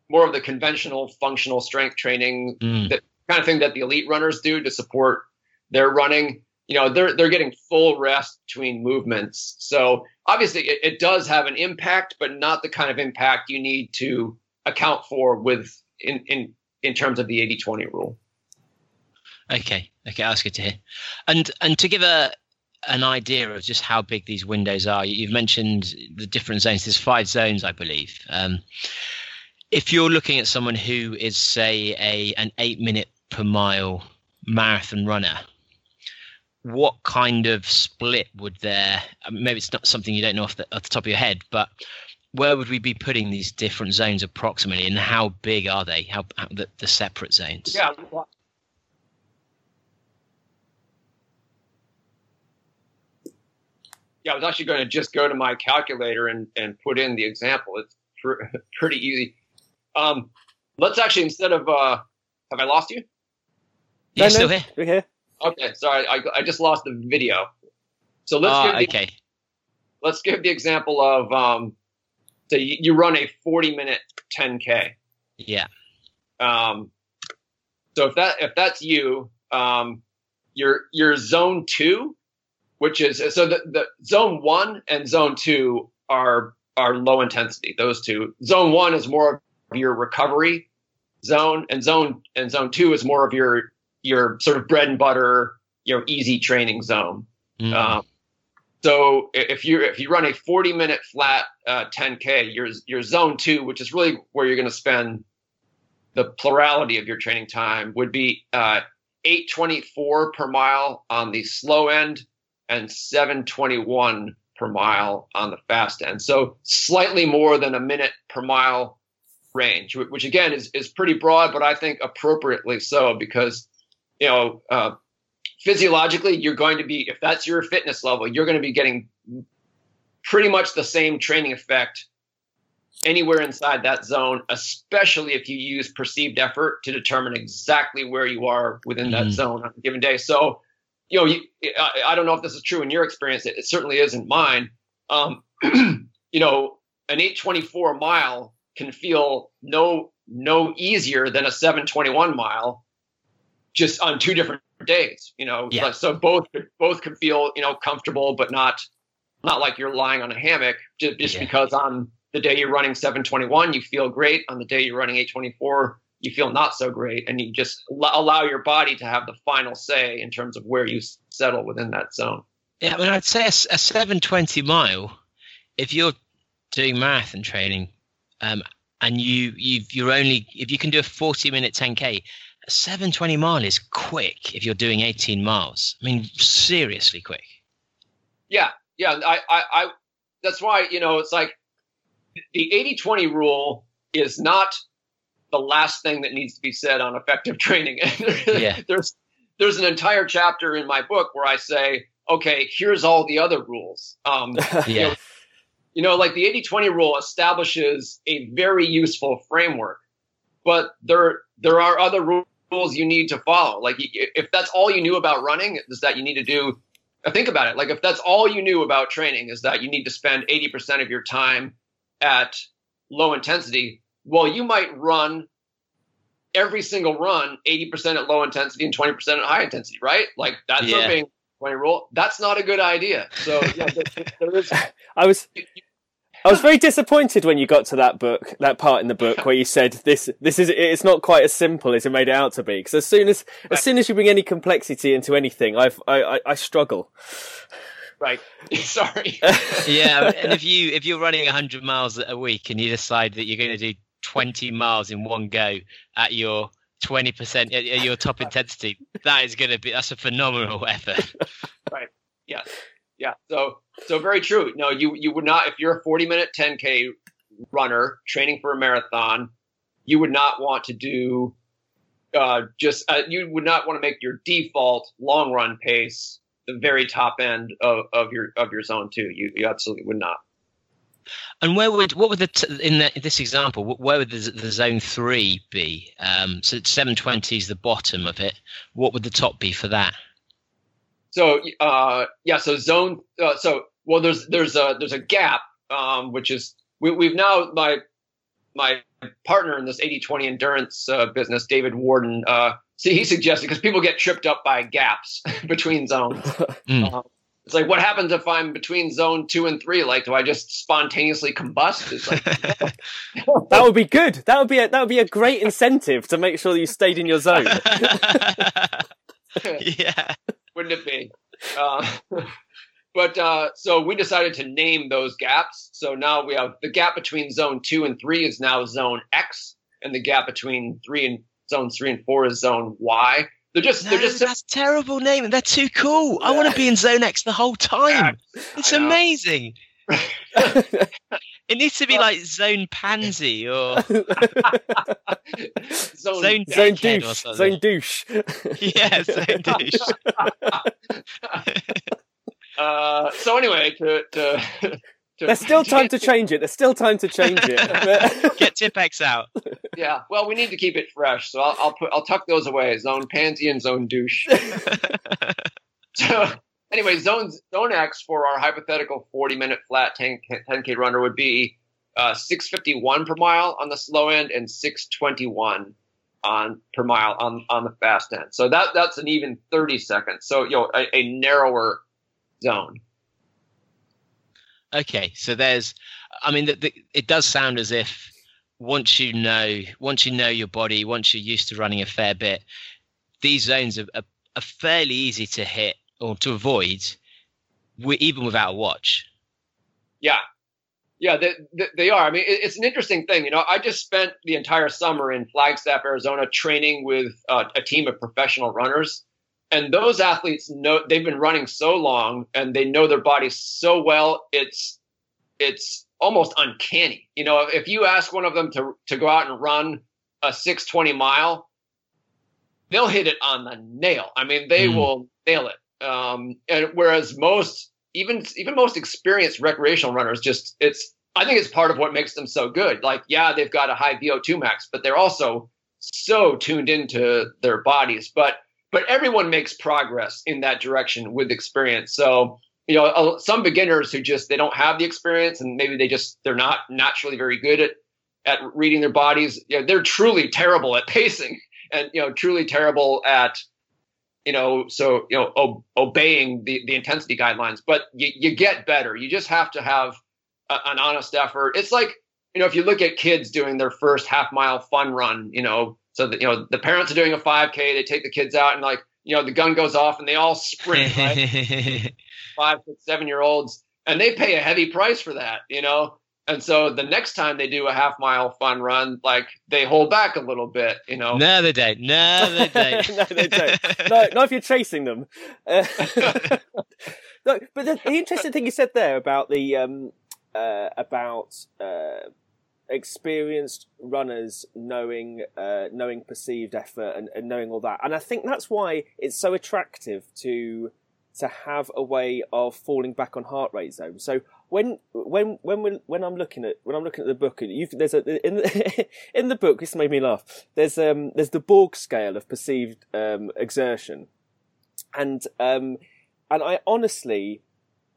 more of the conventional functional strength training, mm. that kind of thing that the elite runners do to support their running, you know, they're they're getting full rest between movements. So obviously it, it does have an impact, but not the kind of impact you need to account for with in in, in terms of the eighty twenty rule. Okay, okay, that's good to hear. And and to give a an idea of just how big these windows are, you've mentioned the different zones. There's five zones, I believe. Um, if you're looking at someone who is, say, a an eight minute per mile marathon runner, what kind of split would there, maybe it's not something you don't know off the, off the top of your head, but where would we be putting these different zones approximately, and how big are they, how, how the, the separate zones? Yeah. Yeah, I was actually going to just go to my calculator and, and put in the example. It's pr- pretty easy. Um, let's actually, instead of uh, have I lost you? Yeah, no, still no. here. We're here. Okay, sorry, I, I just lost the video. So let's oh, give the, okay. Let's give the example of um, so you, you run a forty minute ten K. Yeah. Um. So if that if that's you, um, you're you're zone two. Which is so the, the zone one and zone two are are low intensity. Those two. Zone one is more of your recovery zone, and zone and zone two is more of your your sort of bread and butter, you know, easy training zone. Mm. Um, so if you if you run a forty minute flat uh, ten K, your your zone two, which is really where you're going to spend the plurality of your training time, would be uh, eight twenty-four per mile on the slow end, and seven twenty-one per mile on the fast end. So slightly more than a minute per mile range, which again is, is pretty broad, but I think appropriately so, because, you know, uh, physiologically you're going to be, if that's your fitness level, you're going to be getting pretty much the same training effect anywhere inside that zone, especially if you use perceived effort to determine exactly where you are within mm-hmm. that zone on a given day. So, you know, you, I, I don't know if this is true in your experience. It, it certainly isn't mine. Um, you know, an eight twenty-four mile can feel no no easier than a seven twenty-one mile, just on two different days. You know, yeah. so both both can feel, you know, comfortable, but not not like you're lying on a hammock. Just, just yeah. because on the day you're running seven twenty-one, you feel great. On the day you're running eight twenty-four. You feel not so great, and you just allow your body to have the final say in terms of where you settle within that zone. Yeah, I mean, I'd say a, a seven twenty mile, if you're doing marathon training, um, and you you've, you're only if you can do a forty minute ten K, seven twenty mile is quick. If you're doing eighteen miles, I mean, seriously quick. Yeah, yeah. I, I, I that's why, you know, it's like the eighty twenty rule is not the last thing that needs to be said on effective training. Yeah. There's there's an entire chapter in my book where I say, okay, here's all the other rules. Um, yeah. You know, you know, like the eighty twenty rule establishes a very useful framework, but there there are other rules you need to follow. Like if that's all you knew about running, is that you need to do, think about it. Like if that's all you knew about training is that you need to spend eighty percent of your time at low intensity, well, you might run every single run eighty percent at low intensity and twenty percent at high intensity, right? Like that's yeah. something. Rule. That's not a good idea. So yeah, there, there is. I was, I was very disappointed when you got to that book, that part in the book where you said this. This is. It's not quite as simple as it made it out to be. Because as soon as, right. as soon as you bring any complexity into anything, I've, I, I, I struggle. Right. Sorry. Yeah, and if you if you're running one hundred miles a week and you decide that you're going to do twenty miles in one go at your twenty percent at your top intensity, that is going to be, that's a phenomenal effort. Right. Yeah. Yeah. So, so very true. No, you, you would not, if you're a forty minute ten K runner training for a marathon, you would not want to do uh, just, uh, you would not want to make your default long run pace the very top end of, of your, of your zone two. You, you absolutely would not. And where would what would the t- in the, this example where would the, the zone three be? Um, so seven twenty is the bottom of it. What would the top be for that? So uh, yeah, so zone uh, so well there's there's a there's a gap um, which is we, we've now my my partner in this eighty twenty endurance uh, business, David Warden. Uh, see, he suggested because people get tripped up by gaps between zones. Mm. Um, It's like, what happens if I'm between zone two and three? Like, do I just spontaneously combust? It's like, that would be good. That would be a, that would be a great incentive to make sure that you stayed in your zone. Yeah, wouldn't it be? Uh, but uh, so we decided to name those gaps. So now we have the gap between zone two and three is now zone X, and the gap between three and zone three and four is zone Y. They're just, no, they're just, that's a terrible name. They're too cool. Yeah. I want to be in Zone X the whole time. Yeah, it's amazing. It needs to be like Zone Pansy or Zone, zone, zone douche. Or something. Zone douche. Yeah, Zone douche. uh, so anyway, to, to, to there's still time to change it. There's still time to change it. Get Tipex out. Yeah, well, we need to keep it fresh, so I'll I'll, put, I'll tuck those away. Zone pansy and zone douche. So, anyway, zone zone X for our hypothetical forty-minute flat ten K runner would be uh, six fifty-one per mile on the slow end and six twenty-one on per mile on, on the fast end. So that that's an even thirty seconds. So you know, a, a narrower zone. Okay, so there's, I mean, the, the, it does sound as if. Once you know, once you know your body, once you're used to running a fair bit, these zones are, are, are fairly easy to hit or to avoid, even without a watch. Yeah, yeah, they, they are. I mean, it's an interesting thing. You know, I just spent the entire summer in Flagstaff, Arizona, training with uh, a team of professional runners, and those athletes know they've been running so long and they know their bodies so well. It's it's. almost uncanny. You know, if you ask one of them to to go out and run a six twenty mile, they'll hit it on the nail. I mean, they mm. will nail it. Um, and whereas most, even even most experienced recreational runners, just it's. I think it's part of what makes them so good. Like, yeah, they've got a high V O two max, but they're also so tuned into their bodies. But but everyone makes progress in that direction with experience. So. You know, some beginners who just, they don't have the experience and maybe they just, they're not naturally very good at, at reading their bodies. You know, they're truly terrible at pacing and, you know, truly terrible at, you know, so, you know, ob- obeying the, the intensity guidelines, but you, you get better. You just have to have a, an honest effort. It's like, you know, if you look at kids doing their first half mile fun run, you know, so that, you know, the parents are doing a five K, they take the kids out and like, you know, the gun goes off and they all sprint, right? Five, six, seven year olds, and they pay a heavy price for that, you know? And so the next time they do a half mile fun run, like they hold back a little bit, you know. No, they don't. No, they don't. no, they don't. No, not if you're chasing them. Uh, no, but the, the interesting thing you said there about the um, uh, about uh, experienced runners knowing uh, knowing perceived effort and, and knowing all that, and I think that's why it's so attractive to to have a way of falling back on heart rate zone. So. When when when when I'm looking at when I'm looking at the book, and you've, there's a in the, in the book, this made me laugh. There's um there's the Borg scale of perceived um, exertion, and um and I honestly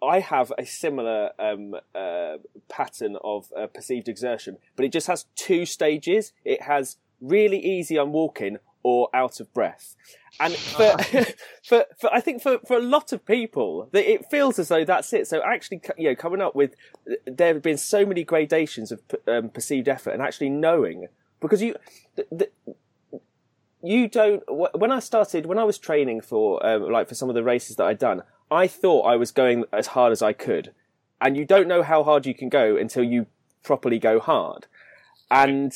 I have a similar um uh, pattern of uh, perceived exertion, but it just has two stages. It has really easy on walking or out of breath, and for, for, for I think for, for a lot of people, it feels as though that's it. So actually, you know, coming up with, there have been so many gradations of um, perceived effort, and actually knowing, because you, the, you don't. When I started, when I was training for um, like for some of the races that I'd done, I thought I was going as hard as I could, and you don't know how hard you can go until you properly go hard, and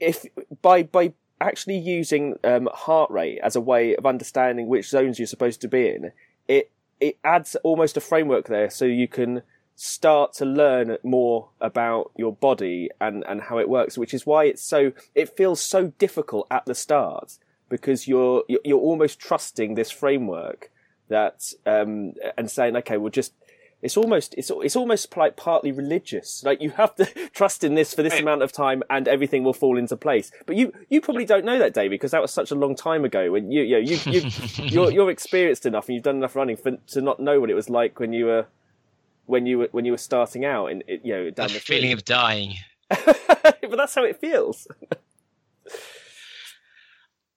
if by by actually using um, heart rate as a way of understanding which zones you're supposed to be in, it it adds almost a framework there, so you can start to learn more about your body and, and how it works, which is why it's so it feels so difficult at the start, because you're you're almost trusting this framework that um, and saying, okay, we'll just it's almost it's it's almost like partly religious. Like you have to trust in this for this amount of time, and everything will fall into place. But you, you probably don't know that, Dave, because that was such a long time ago. When you you know, you you you're, you're experienced enough and you've done enough running for, to not know what it was like when you were when you were when you were starting out, and you know, down that the feeling field. Of dying. But that's how it feels.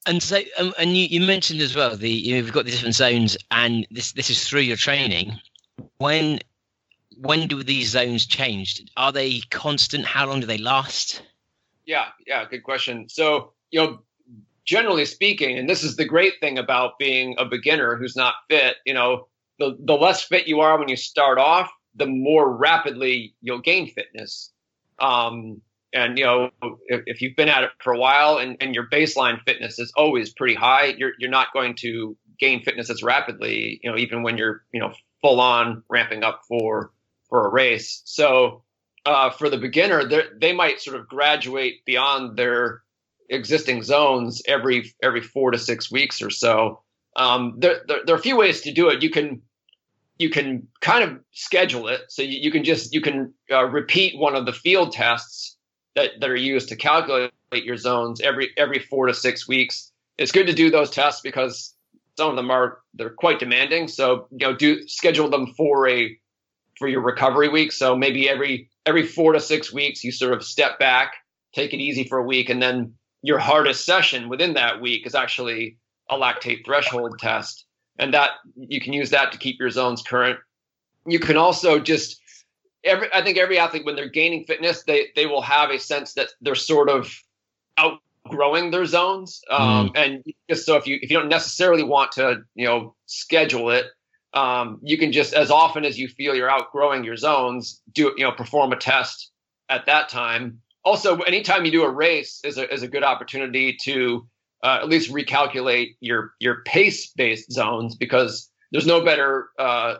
And so, um, and you, you mentioned as well the you know, we've got the different zones, and this this is through your training. When when do these zones change? Are they constant? How long do they last? Yeah, yeah, good question. So, you know, generally speaking, and this is the great thing about being a beginner who's not fit, you know, the, the less fit you are when you start off, the more rapidly you'll gain fitness. Um, and, you know, if, if you've been at it for a while and, and your baseline fitness is always pretty high, you're you're not going to gain fitness as rapidly, you know, even when you're, you know, full on ramping up for for a race. So uh, for the beginner, they might sort of graduate beyond their existing zones every every four to six weeks or so. Um, there, there there are a few ways to do it. You can you can kind of schedule it, so you, you can just you can uh, repeat one of the field tests that that are used to calculate your zones every every four to six weeks. It's good to do those tests because some of them are they're quite demanding, so you know do schedule them for a for your recovery week. So maybe every every four to six weeks, you sort of step back, take it easy for a week, and then your hardest session within that week is actually a lactate threshold test, and that you can use that to keep your zones current. You can also just every I think every athlete when they're gaining fitness, they they will have a sense that they're sort of out. growing their zones, um, mm. and just so if you if you don't necessarily want to, you know, schedule it, um, you can just as often as you feel you're outgrowing your zones, do you know perform a test at that time. Also, anytime you do a race is a is a good opportunity to uh, at least recalculate your your pace based zones, because there's no better uh,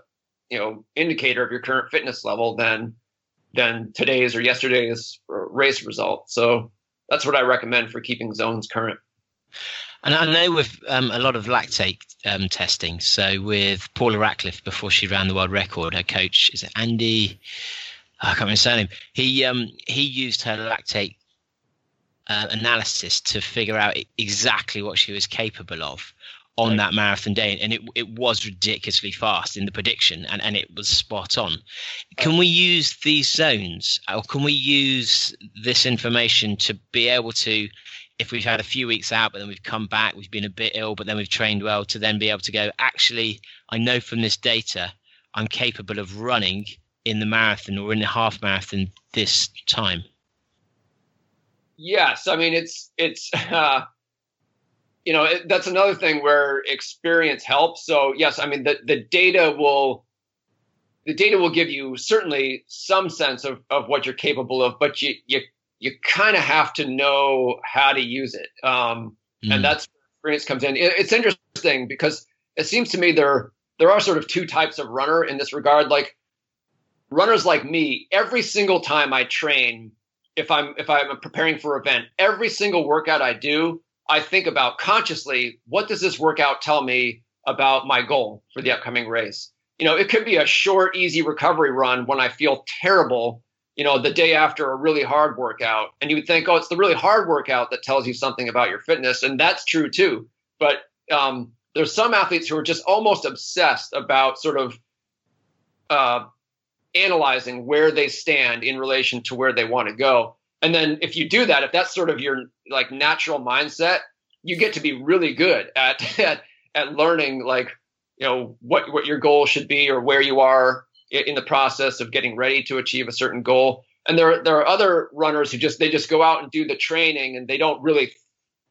you know indicator of your current fitness level than than today's or yesterday's race result. So. That's what I recommend for keeping zones current. And I know with um, a lot of lactate um, testing. So with Paula Radcliffe, before she ran the world record, her coach is Andy. I can't remember his name. He um, he used her lactate uh, analysis to figure out exactly what she was capable of on right. that marathon day, and it it was ridiculously fast in the prediction, and, and it was spot on. Can we use these zones, or can we use this information to be able to, if we've had a few weeks out, but then we've come back, we've been a bit ill, but then we've trained well, to then be able to go, actually, I know from this data, I'm capable of running in the marathon or in the half marathon this time? Yes, I mean, it's it's. Uh... You know, that's another thing where experience helps. So, yes, I mean, the, the data will the data will give you certainly some sense of, of what you're capable of, but you you you kind of have to know how to use it. Um, mm. And that's where experience comes in. It, it's interesting because it seems to me there there are sort of two types of runner in this regard. Like runners like me, every single time I train, if I'm if I'm preparing for an event, every single workout I do, I think about consciously, what does this workout tell me about my goal for the upcoming race? You know, it could be a short, easy recovery run when I feel terrible, you know, the day after a really hard workout. And you would think, oh, it's the really hard workout that tells you something about your fitness. And that's true, too. But um, there's some athletes who are just almost obsessed about sort of uh, analyzing where they stand in relation to where they want to go. And then if you do that, if that's sort of your like natural mindset, you get to be really good at at, at learning like, you know, what, what your goal should be or where you are in the process of getting ready to achieve a certain goal. And there, there are other runners who just, they just go out and do the training and they don't really,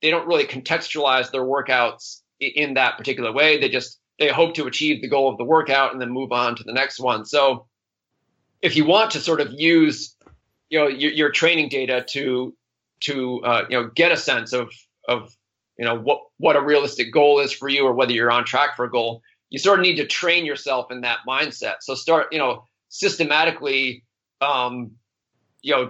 they don't really contextualize their workouts in that particular way. They just, they hope to achieve the goal of the workout and then move on to the next one. So if you want to sort of use, you know, your, your training data to, to, uh, you know, get a sense of, of, you know, what, what a realistic goal is for you or whether you're on track for a goal, you sort of need to train yourself in that mindset. So start, you know, systematically, um, you know,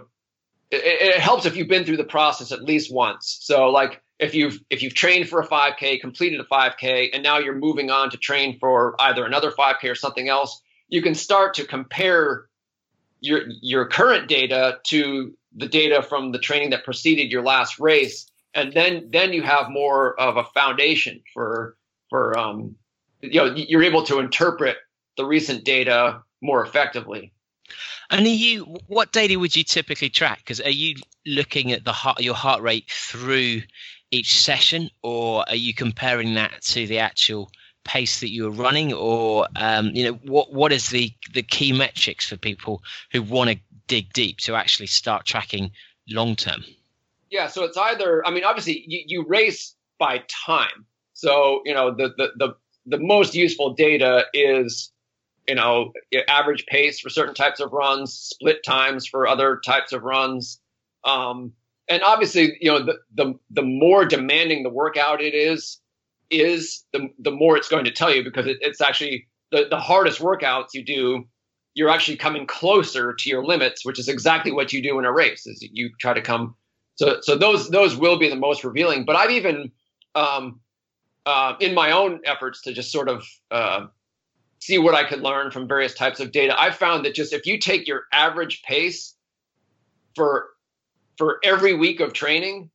it, it helps if you've been through the process at least once. So like if you've, if you've trained for a five K, completed a five K, and now you're moving on to train for either another five K or something else, you can start to compare your, your current data to the data from the training that preceded your last race. And then, then you have more of a foundation for, for, um, you know, you're able to interpret the recent data more effectively. And are you, what data would you typically track? Because are you looking at the heart, your heart rate through each session, or are you comparing that to the actual pace that you were running? Or, um, you know, what what is the, the key metrics for people who want to dig deep to actually start tracking long term? Yeah, so it's either, I mean, obviously you, you race by time. So, you know, the the the the most useful data is, you know, average pace for certain types of runs, split times for other types of runs. Um, and obviously, you know, the, the, the more demanding the workout it is, is the, the more it's going to tell you, because it, it's actually the, the hardest workouts you do, you're actually coming closer to your limits, which is exactly what you do in a race, is you try to come. So, so those, those will be the most revealing, but I've even, um, Uh, in my own efforts to just sort of uh, see what I could learn from various types of data, I found that just if you take your average pace for for every week of training,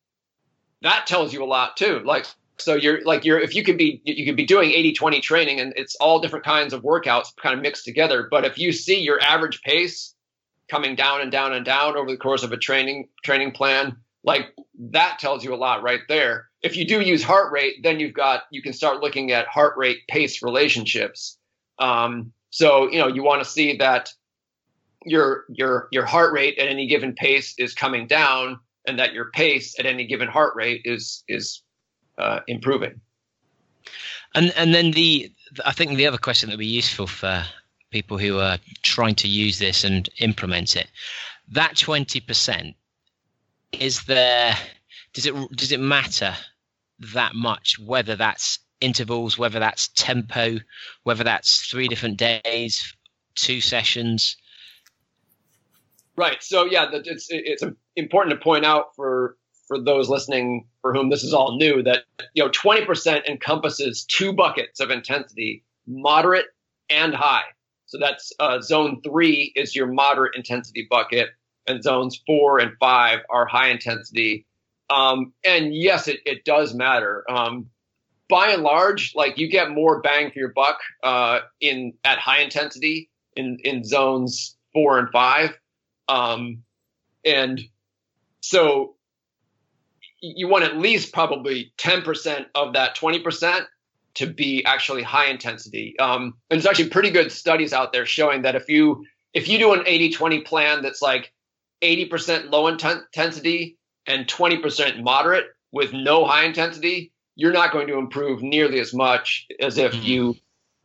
that tells you a lot too. Like so, you're like you're if you could be you could be doing eighty twenty training, and it's all different kinds of workouts kind of mixed together. But if you see your average pace coming down and down and down over the course of a training training plan, like that tells you a lot right there. If you do use heart rate, then you've got, you can start looking at heart rate pace relationships. Um, so, you know, you want to see that your, your, your heart rate at any given pace is coming down and that your pace at any given heart rate is, is, uh, improving. And, and then the, I think the other question that would be useful for people who are trying to use this and implement it, that twenty percent, is there, does it, does it matter that much whether that's intervals, whether that's tempo, whether that's three different days, two sessions? Right. So yeah, it's it's important to point out for for those listening for whom this is all new that, you know, twenty percent encompasses two buckets of intensity, moderate and high. So that's uh, zone three is your moderate intensity bucket, and zones four and five are high intensity. Um, and yes, it, it does matter. Um, by and large, like you get more bang for your buck uh, in at high intensity in, in zones four and five. Um, and so you want at least probably ten percent of that twenty percent to be actually high intensity. Um, and there's actually pretty good studies out there showing that if you if you do an eighty twenty plan that's like eighty percent low intensity and twenty percent moderate with no high intensity, you're not going to improve nearly as much as if you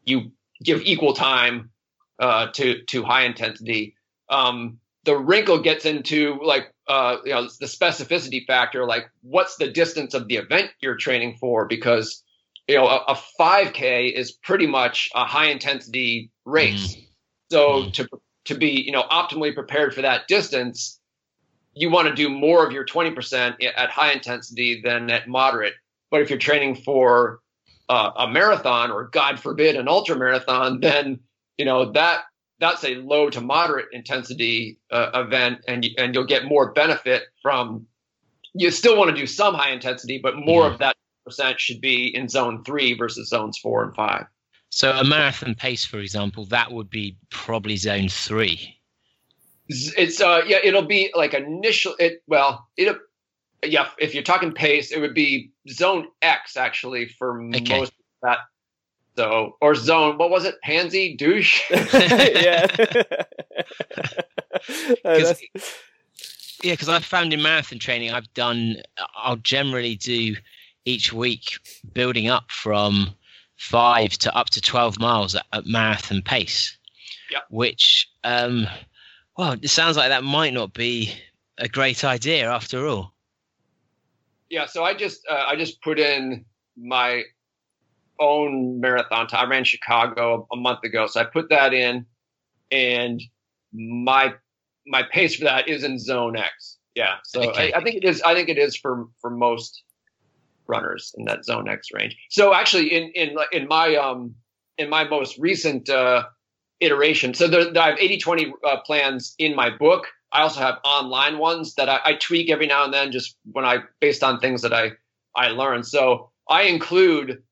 you give equal time uh, to to high intensity. Um, the wrinkle gets into like uh, you know the specificity factor, like what's the distance of the event you're training for? Because you know a, a five K is pretty much a high intensity race. Mm-hmm. So mm-hmm. to to be you know optimally prepared for that distance, you want to do more of your twenty percent at high intensity than at moderate. But if you're training for uh, a marathon or, God forbid, an ultra marathon, then, you know, that that's a low to moderate intensity uh, event, and and you'll get more benefit from, you still want to do some high intensity, but more mm-hmm. of that percent should be in zone three versus zones four and five. So a marathon pace, for example, that would be probably zone three. It's uh yeah it'll be like initial it well it yeah if you're talking pace it would be zone X actually for okay. most of that so or zone what was it pansy douche yeah no, yeah because I've found in marathon training I've done I'll generally do each week building up from five to up to twelve miles at, at marathon pace yeah which um. Well, it sounds like that might not be a great idea after all. Yeah, so I just uh, I just put in my own marathon time. I ran Chicago a month ago, so I put that in, and my my pace for that is in zone X. Yeah, so okay. I, I think it is. I think it is for, for most runners in that zone X range. So actually, in in in my um in my most recent. Uh, iteration. So there, I have eighty twenty uh, plans in my book. I also have online ones that I, I tweak every now and then just when I, based on things that I, I learn. So I include,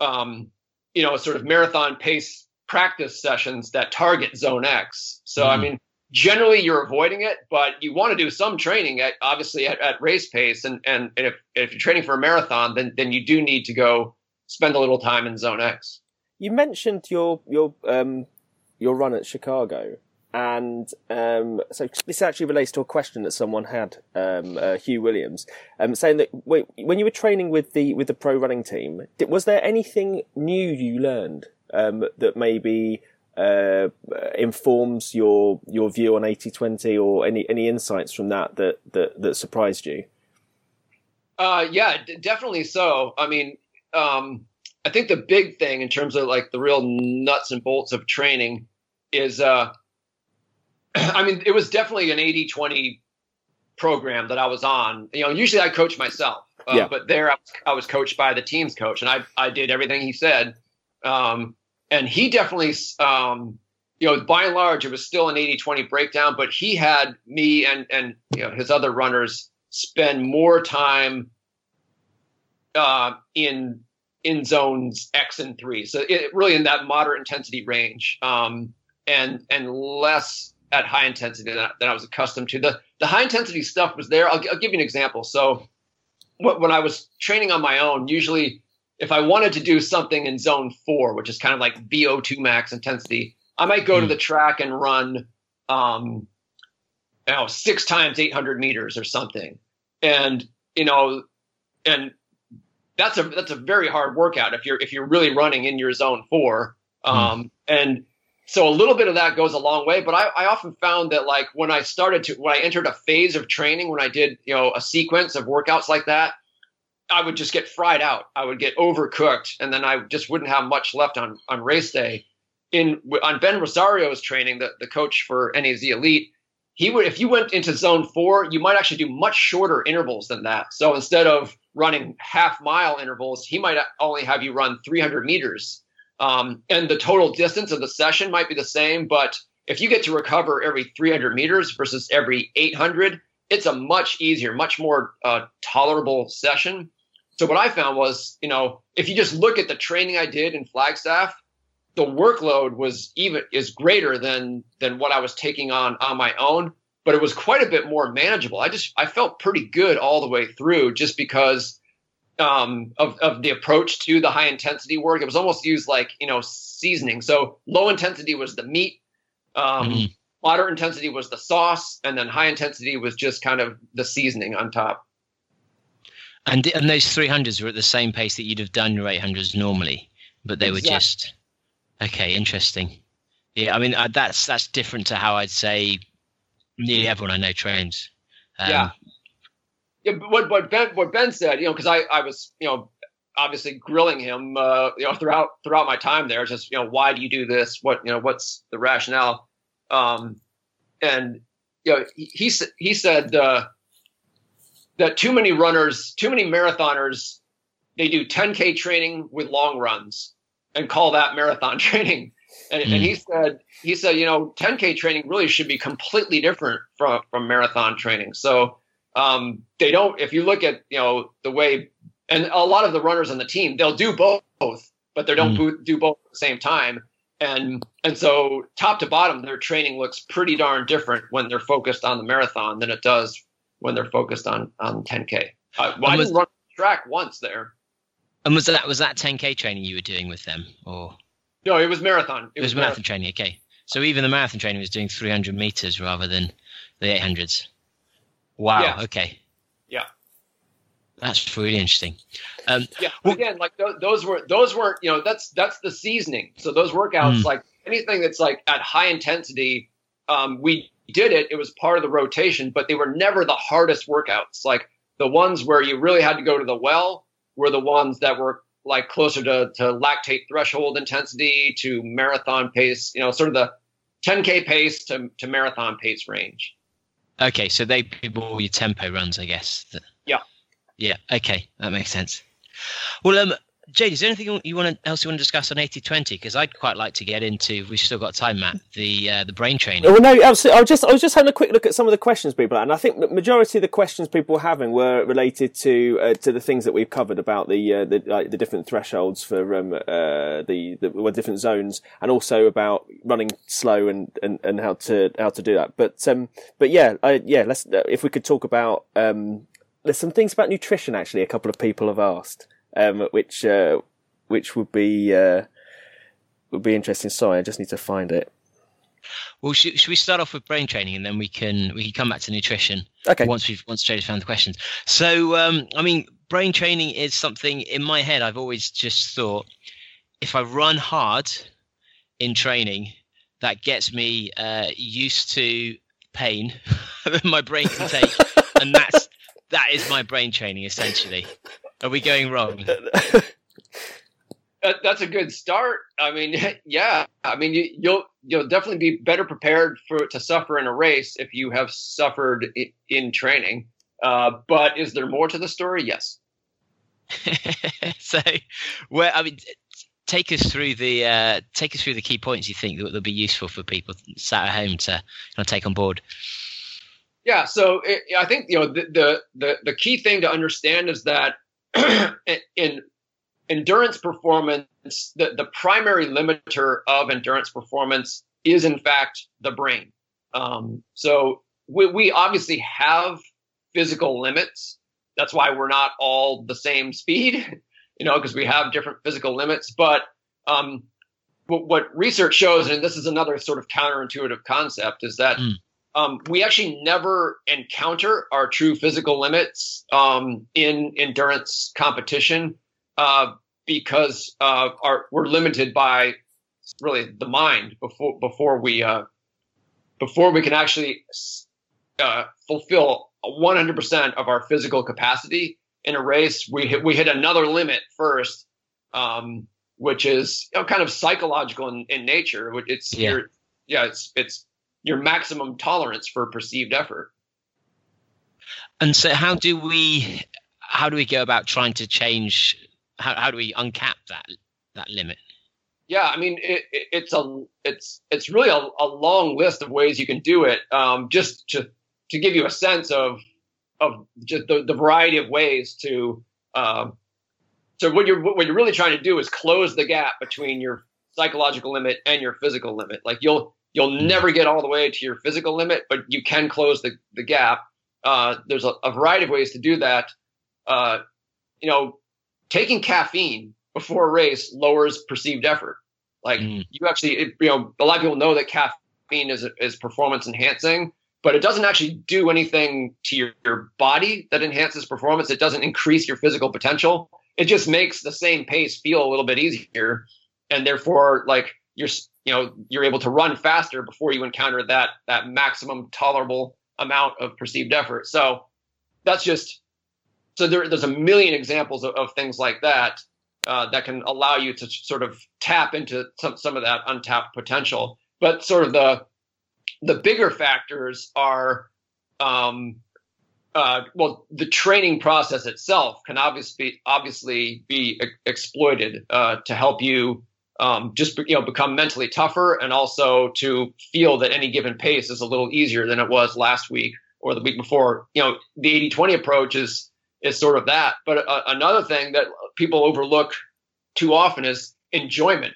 um, you know, sort of marathon pace practice sessions that target zone X. So, mm. I mean, generally you're avoiding it, but you want to do some training at obviously at, at race pace. And, and, and if, if you're training for a marathon, then, then you do need to go spend a little time in zone X. You mentioned your, your, um, your run at Chicago. And um, so this actually relates to a question that someone had, um, uh, Hugh Williams, um, saying that wait, when you were training with the with the pro running team, did, was there anything new you learned um, that maybe uh, informs your your view on eighty twenty or any, any insights from that that, that, that surprised you? Uh, yeah, d- definitely so. I mean... Um... I think the big thing in terms of like the real nuts and bolts of training is, uh, I mean, it was definitely an eighty twenty program that I was on. You know, usually I coach myself, uh, yeah. but there I was, I was coached by the team's coach, and I I did everything he said. Um, and he definitely, um, you know, by and large, it was still an eighty twenty breakdown, but he had me and and you know his other runners spend more time uh, in. in zones X and three. So it really in that moderate intensity range, um, and, and less at high intensity than I, than I was accustomed to. The, the high intensity stuff was there. I'll, I'll give you an example. So what, when I was training on my own, usually if I wanted to do something in zone four, which is kind of like V O two max intensity, I might go mm. to the track and run, um, you know, six times eight hundred meters or something. And, you know, and, That's a that's a very hard workout if you're if you're really running in your zone four, um, and so a little bit of that goes a long way. But I, I often found that like when I started to when I entered a phase of training when I did you know a sequence of workouts like that, I would just get fried out. I would get overcooked, and then I just wouldn't have much left on, on race day. In on Ben Rosario's training, the, the coach for N A Z Elite, he would if you went into zone four, you might actually do much shorter intervals than that. So instead of running half mile intervals, he might only have you run three hundred meters. Um, and the total distance of the session might be the same, but if you get to recover every three hundred meters versus every eight hundred, it's a much easier, much more uh, tolerable session. So what I found was, you know, if you just look at the training I did in Flagstaff, the workload was even is greater than than what I was taking on on my own. But it was quite a bit more manageable. I just I felt pretty good all the way through, just because um, of of the approach to the high intensity work. It was almost used like you know seasoning. So low intensity was the meat, um, mm-hmm. moderate intensity was the sauce, and then high intensity was just kind of the seasoning on top. And and those three hundreds were at the same pace that you'd have done your eight hundreds normally, but they exactly. were just okay. Interesting. Yeah, I mean, uh, that's that's different to how I'd say nearly everyone I know trains. Um, yeah. Yeah, but what, what Ben what Ben said, you know, because I, I was, you know, obviously grilling him, uh, you know, throughout throughout my time there, just, you know, why do you do this? What, you know, what's the rationale? Um, and you know, he he, he said uh, that too many runners, too many marathoners, they do ten K training with long runs and call that marathon training. And, mm. and he said, he said, you know, ten K training really should be completely different from, from marathon training. So um, they don't, if you look at, you know, the way, and a lot of the runners on the team, they'll do both, but they don't mm. do both at the same time. And, and so top to bottom, their training looks pretty darn different when they're focused on the marathon than it does when they're focused on, on ten K. Uh, well, I didn't run track once there. And was that, was that ten K training you were doing with them, or? No, it was marathon. It, it was, was marathon, marathon training. Okay. So even the marathon training was doing three hundred meters rather than the eight hundreds. Wow. Yeah. Okay. Yeah. That's really interesting. Um, yeah. Well, again, like th- those were, those weren't, you know, that's, that's the seasoning. So those workouts, mm. like anything that's like at high intensity, um, we did it. It was part of the rotation, but they were never the hardest workouts. Like the ones where you really had to go to the well were the ones that were like closer to, to lactate threshold intensity, to marathon pace, you know, sort of the ten K pace to, to marathon pace range. Okay. So they people your tempo runs, I guess. The, yeah. Yeah. Okay. That makes sense. Well, um, Jade, is there anything you want to, else you want to discuss on eighty twenty? Cause I'd quite like to get into, we've still got time, Matt, the, uh, the brain training. Well, no, absolutely. I was just, I was just having a quick look at some of the questions people had. And I think the majority of the questions people were having were related to, uh, to the things that we've covered about the, uh, the, like the different thresholds for, um, uh, the, the well, different zones, and also about running slow and, and, and how to, how to do that. But, um, but yeah, I, yeah, let's, uh, if we could talk about, um, there's some things about nutrition, actually, a couple of people have asked. Um, which uh, which would be uh, would be interesting. Sorry, I just need to find it. Well, should, should we start off with brain training, and then we can we can come back to nutrition. Okay. Once we've once Jade found the questions. So, um, I mean, brain training is something in my head. I've always just thought if I run hard in training, that gets me uh, used to pain that my brain can take, and that's that is my brain training essentially. Are we going wrong? that, that's a good start. I mean, yeah. I mean, you, you'll you'll definitely be better prepared for to suffer in a race if you have suffered in, in training. Uh, but is there more to the story? Yes. So, well, I mean, take us through the uh, take us through the key points you think that will be useful for people sat at home to kind of take on board. Yeah. So it, I think you know the, the the the key thing to understand is that. In endurance performance, the, the primary limiter of endurance performance is, in fact, the brain. Um, so we, we obviously have physical limits. That's why we're not all the same speed, you know, because we have different physical limits. But um, what, what research shows, and this is another sort of counterintuitive concept, is that mm. Um, we actually never encounter our true physical limits um, in endurance competition uh, because uh, our, we're limited by really the mind before before we uh, before we can actually uh, fulfill one hundred percent of our physical capacity in a race. We hit, we hit another limit first, um, which is you know, kind of psychological in, in nature. It's yeah, your, yeah it's it's. your maximum tolerance for perceived effort. And so how do we, how do we go about trying to change, how, how do we uncap that, that limit? Yeah. I mean, it, it, it's a, it's, it's really a, a long list of ways you can do it. Um, just to, to give you a sense of, of just the, the variety of ways to, um, so what you're, what you're really trying to do is close the gap between your psychological limit and your physical limit. Like you'll, You'll never get all the way to your physical limit, but you can close the, the gap. Uh, there's a, a variety of ways to do that. Uh, you know, taking caffeine before a race lowers perceived effort. Like mm. you actually, it, you know, a lot of people know that caffeine is is performance enhancing, but it doesn't actually do anything to your, your body that enhances performance. It doesn't increase your physical potential. It just makes the same pace feel a little bit easier, and therefore, like you're you know, you're able to run faster before you encounter that that maximum tolerable amount of perceived effort. So that's just so there, there's a million examples of, of things like that uh, that can allow you to sort of tap into some, some of that untapped potential. But sort of the the bigger factors are, um, uh, well, the training process itself can obviously obviously be ex- exploited uh, to help you um, just you know become mentally tougher, and also to feel that any given pace is a little easier than it was last week or the week before. You know, the eighty twenty approach is is sort of that. But uh, another thing that people overlook too often is enjoyment.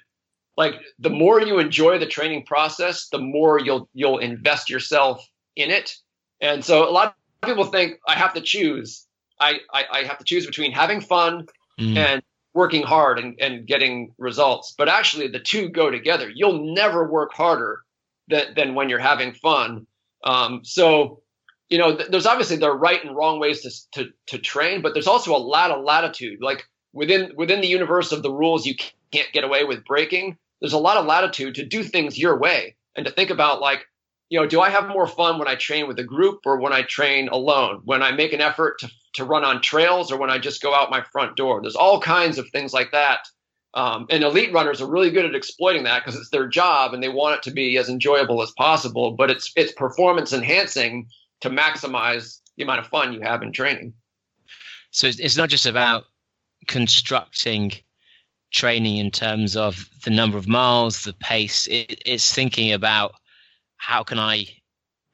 Like, the more you enjoy the training process, the more you'll you'll invest yourself in it. And so a lot of people think I have to choose. I, I, I have to choose between having fun mm. and working hard and, and getting results. But actually, the two go together. You'll never work harder than, than when you're having fun. Um, so, you know, th- there's obviously the right and wrong ways to, to to train, but there's also a lot of latitude. Like, within within the universe of the rules you can't get away with breaking, there's a lot of latitude to do things your way and to think about, like, you know, do I have more fun when I train with a group or when I train alone? When I make an effort to to run on trails or when I just go out my front door? There's all kinds of things like that. Um, and elite runners are really good at exploiting that because it's their job and they want it to be as enjoyable as possible. But it's it's performance enhancing to maximize the amount of fun you have in training. So it's not just about constructing training in terms of the number of miles, the pace. It, it's thinking about how can I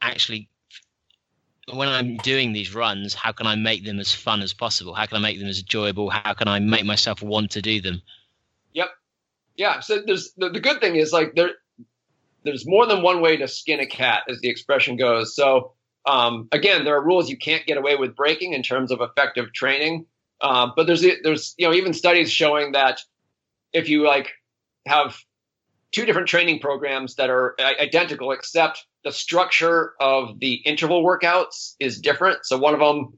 actually, when I'm doing these runs, how can I make them as fun as possible? How can I make them as enjoyable? How can I make myself want to do them? Yep. Yeah. So there's the, the good thing is, like, there, there's more than one way to skin a cat, as the expression goes. So um, again, there are rules you can't get away with breaking in terms of effective training. Uh, but there's there's you know even studies showing that if you like have two different training programs that are identical, except the structure of the interval workouts is different. So one of them,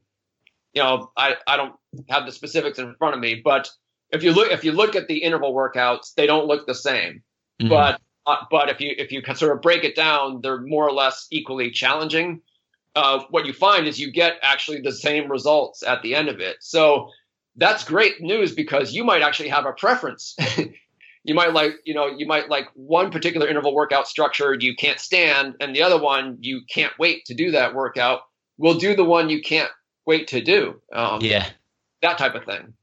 you know, I, I don't have the specifics in front of me, but if you look if you look at the interval workouts, they don't look the same. Mm-hmm. But uh, but if you if you can sort of break it down, they're more or less equally challenging. Uh, what you find is you get actually the same results at the end of it. So that's great news because you might actually have a preference. You might like, you know, you might like one particular interval workout structure you can't stand, and the other one you can't wait to do that workout. We'll do the one you can't wait to do. Um, yeah, that type of thing.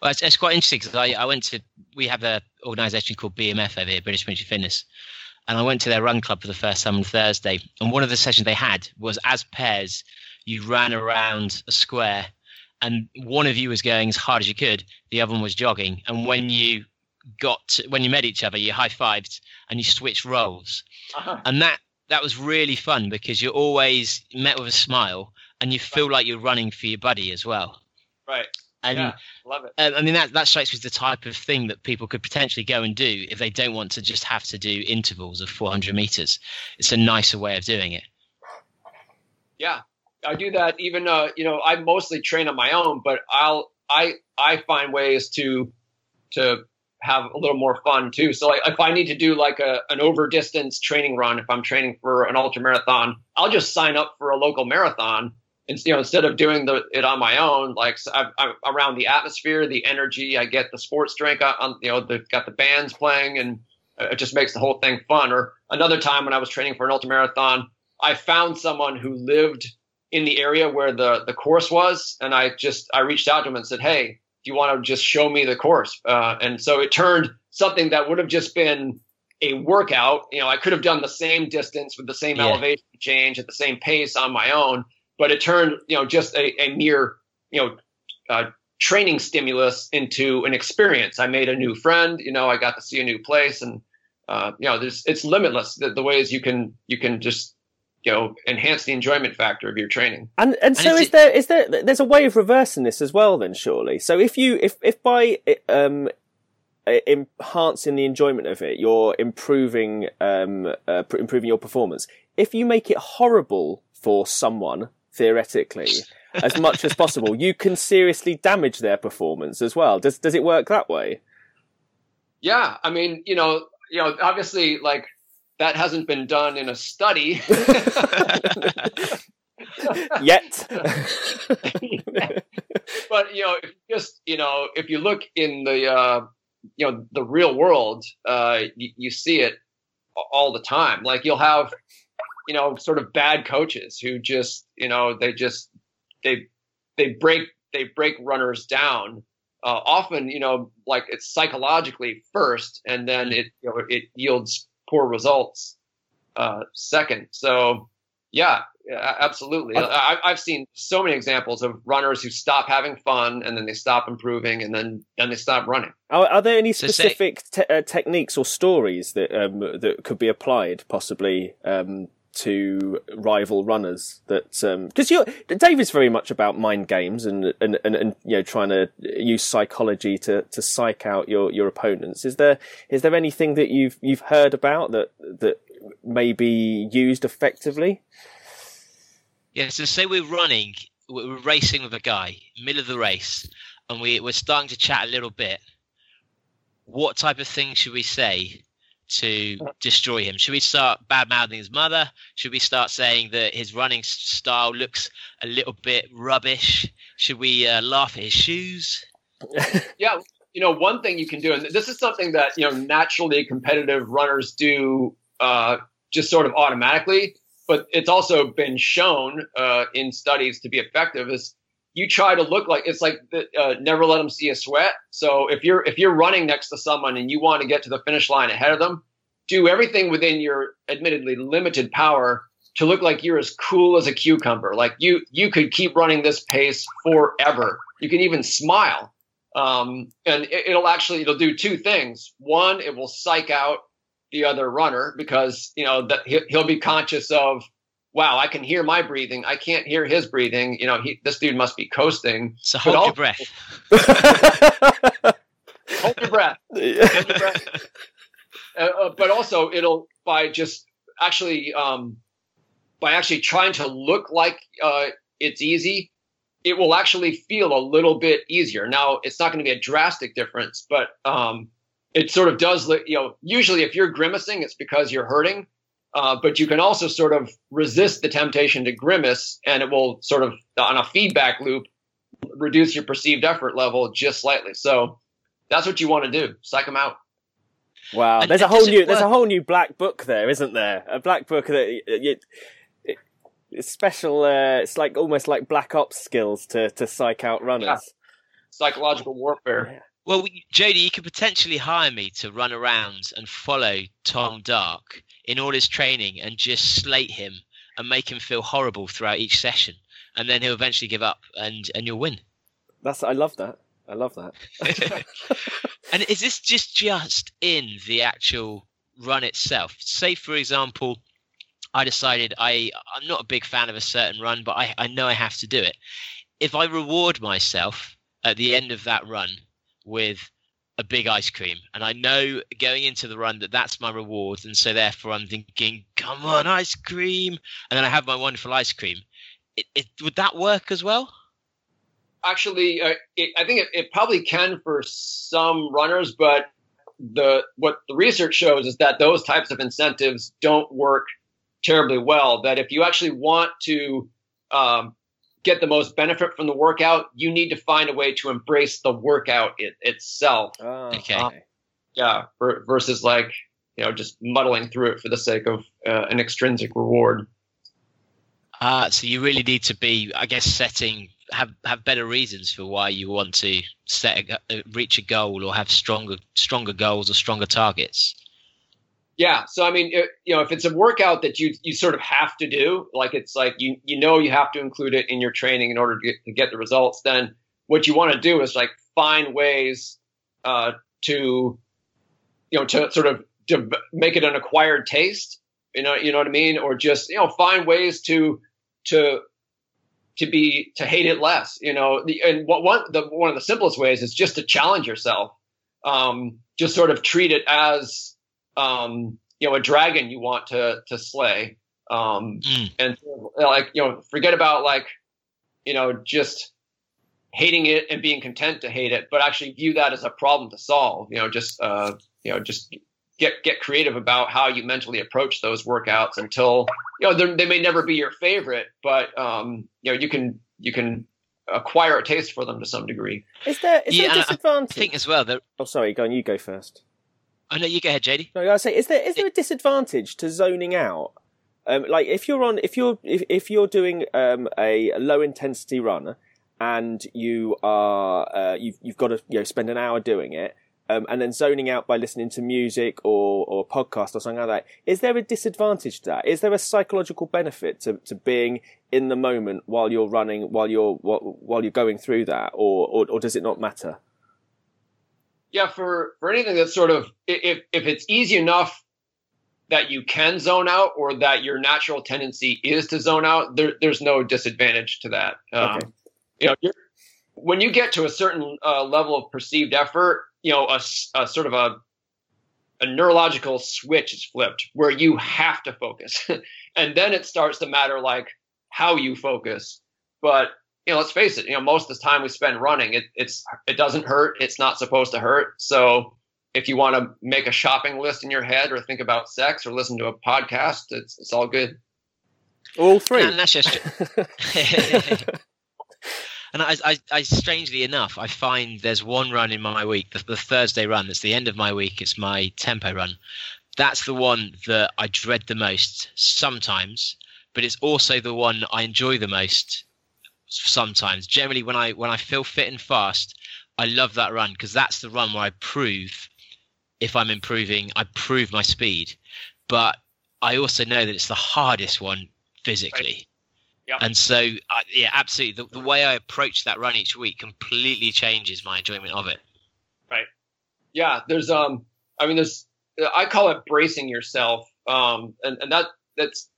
Well, it's, it's quite interesting because I, I went to we have an organization called B M F over here, British Ministry Fitness. And I went to their run club for the first time on Thursday. And one of the sessions they had was, as pairs, you ran around a square and one of you was going as hard as you could. The other one was jogging. And when you got, to, when you met each other, you high-fived and you switched roles. Uh-huh. And that, that was really fun because you're always met with a smile and you feel like you're running for your buddy as well. Right. And yeah, love it. Um, I mean, that, that strikes me as the type of thing that people could potentially go and do if they don't want to just have to do intervals of four hundred meters. It's a nicer way of doing it. Yeah, I do that even, uh, you know, I mostly train on my own, but I'll, I, I find ways to, to have a little more fun too. So like, if I need to do like a, an over distance training run, if I'm training for an ultra marathon, I'll just sign up for a local marathon. And, you know, instead of doing the, it on my own, like I, I'm around the atmosphere, the energy, I get the sports drink, I, I'm, you know, they've got the bands playing and it just makes the whole thing fun. Or another time when I was training for an ultramarathon, I found someone who lived in the area where the, the course was. And I just, I reached out to him and said, hey, do you want to just show me the course? Uh, and so it turned something that would have just been a workout. You know, I could have done the same distance with the same yeah. elevation change at the same pace on my own. But it turned, you know, just a, a mere, you know, uh, training stimulus into an experience. I made a new friend. You know, I got to see a new place, and uh, you know, there's it's limitless the, the ways you can you can just, you know, enhance the enjoyment factor of your training. And and so is there is there there's a way of reversing this as well then, surely. So if you if if by um enhancing the enjoyment of it, you're improving um uh, improving your performance. If you make it horrible for someone, theoretically, as much as possible, you can seriously damage their performance as well. Does does it work that way? Yeah, I mean, you know, you know, obviously, like, that hasn't been done in a study yet. But, you know, if just, you know, if you look in the, uh, you know, the real world, uh, you, you see it all the time. Like, you'll have, you know, sort of bad coaches who just, you know, they just, they, they break, they break runners down. Uh, often, you know, like, it's psychologically first, and then it, you know, it yields poor results uh, second. So, yeah, absolutely. I, I've seen so many examples of runners who stop having fun, and then they stop improving, and then then they stop running. Are, are there any specific te- uh, techniques or stories that um, that could be applied, possibly, um, to rival runners? That um, because you, Dave, is very much about mind games and and, and and you know, trying to use psychology to to psych out your your opponents. Is there is there anything that you've you've heard about that that may be used effectively? Yeah, so say we're running, we're racing with a guy, middle of the race, and we we're starting to chat a little bit. What type of thing should we say to destroy him? Should we start bad mouthing his mother? Should we start saying that his running style looks a little bit rubbish? Should we uh, laugh at his shoes? Yeah, you know, one thing you can do, and this is something that, you know, naturally competitive runners do uh, just sort of automatically, but it's also been shown uh, in studies to be effective, is you try to look like, it's like the, uh, never let them see a sweat. So if you're if you're running next to someone and you want to get to the finish line ahead of them, do everything within your admittedly limited power to look like you're as cool as a cucumber. Like, you you could keep running this pace forever. You can even smile, um, and it, it'll actually it'll do two things. One, it will psych out the other runner, because, you know, that he'll be conscious of, wow, I can hear my breathing. I can't hear his breathing. You know, he, this dude must be coasting. So hold your, breath. hold your breath. Hold your breath. Uh, but also, it'll, by just actually, um, by actually trying to look like uh, it's easy, it will actually feel a little bit easier. Now, it's not going to be a drastic difference, but um, it sort of does, you know, usually if you're grimacing, it's because you're hurting. Uh, but you can also sort of resist the temptation to grimace, and it will sort of, on a feedback loop, reduce your perceived effort level just slightly. So that's what you want to do. Psych them out. Wow. There's a whole new, there's a whole new black book there, isn't there? A black book that it, it, it's special. Uh, it's like almost like black ops skills to, to psych out runners. Yeah. Psychological warfare. Yeah. Well, Jody, you could potentially hire me to run around and follow Tom Dark in all his training and just slate him and make him feel horrible throughout each session, and then he'll eventually give up, and, and you'll win. That's I love that. I love that. And is this just just in the actual run itself? Say, for example, I decided I, I'm not a big fan of a certain run, but I, I know I have to do it. If I reward myself at the end of that run with a big ice cream, and I know going into the run that that's my reward, and so therefore I'm thinking, come on, ice cream, and then I have my wonderful ice cream, it, it, would that work as well? Actually, uh, it, I think it, it probably can for some runners, but the what the research shows is that those types of incentives don't work terribly well. That if you actually want to um get the most benefit from the workout, you need to find a way to embrace the workout it, itself. Oh, okay. Um, yeah. Versus, like, you know, just muddling through it for the sake of uh, an extrinsic reward. Uh, so you really need to be, I guess, setting, have, have better reasons for why you want to set a, reach a goal, or have stronger, stronger goals or stronger targets. Yeah. So, I mean, it, you know, if it's a workout that you, you sort of have to do, like, it's like, you, you know, you have to include it in your training in order to get, to get the results, then what you want to do is, like, find ways uh, to, you know, to sort of to make it an acquired taste, you know, you know what I mean? Or just, you know, find ways to, to, to be, to hate it less, you know, the, and what one, the, one of the simplest ways is just to challenge yourself. Um, just sort of treat it as, um, you know, a dragon you want to, to slay. Um, mm. And, like, you know, forget about, like, you know, just hating it and being content to hate it, but actually view that as a problem to solve, you know, just, uh, you know, just get get creative about how you mentally approach those workouts until, you know, they may never be your favorite, but um, you know, you can you can acquire a taste for them to some degree. Is there is yeah, there a disadvantage? I think as well. That... Oh, sorry, go on. You go first. Oh no, you go ahead, J D. No, I say, is there is there a disadvantage to zoning out? Um, like if you're on, if you're if if you're doing um, a low intensity run and you are uh, you've you've got to you know spend an hour doing it. Um, and then zoning out by listening to music or, or podcast or something like that. Is there a disadvantage to that? Is there a psychological benefit to, to being in the moment while you're running, while you're while you're going through that, or or, or does it not matter? Yeah, for, for anything that's sort of, if if it's easy enough that you can zone out, or that your natural tendency is to zone out, there, there's no disadvantage to that. Um, okay. You know, you're, when you get to a certain uh, level of perceived effort, you know, a, a sort of a, a neurological switch is flipped where you have to focus. And then it starts to matter, like, how you focus. But, you know, let's face it, you know, most of the time we spend running, it, it's, it doesn't hurt. It's not supposed to hurt. So if you want to make a shopping list in your head or think about sex or listen to a podcast, it's, it's all good. All three. And that's just... And I, I, I, strangely enough, I find there's one run in my week, the, the Thursday run. It's the end of my week. It's my tempo run. That's the one that I dread the most sometimes, but it's also the one I enjoy the most sometimes. Generally, when I when I feel fit and fast, I love that run because that's the run where I prove if I'm improving. I prove my speed, but I also know that it's the hardest one physically. Right. Yep. And so, uh, yeah, absolutely. The, the way I approach that run each week completely changes my enjoyment of it. Right. Yeah. There's, um, I mean, there's, I call it bracing yourself. Um, and, and that, that's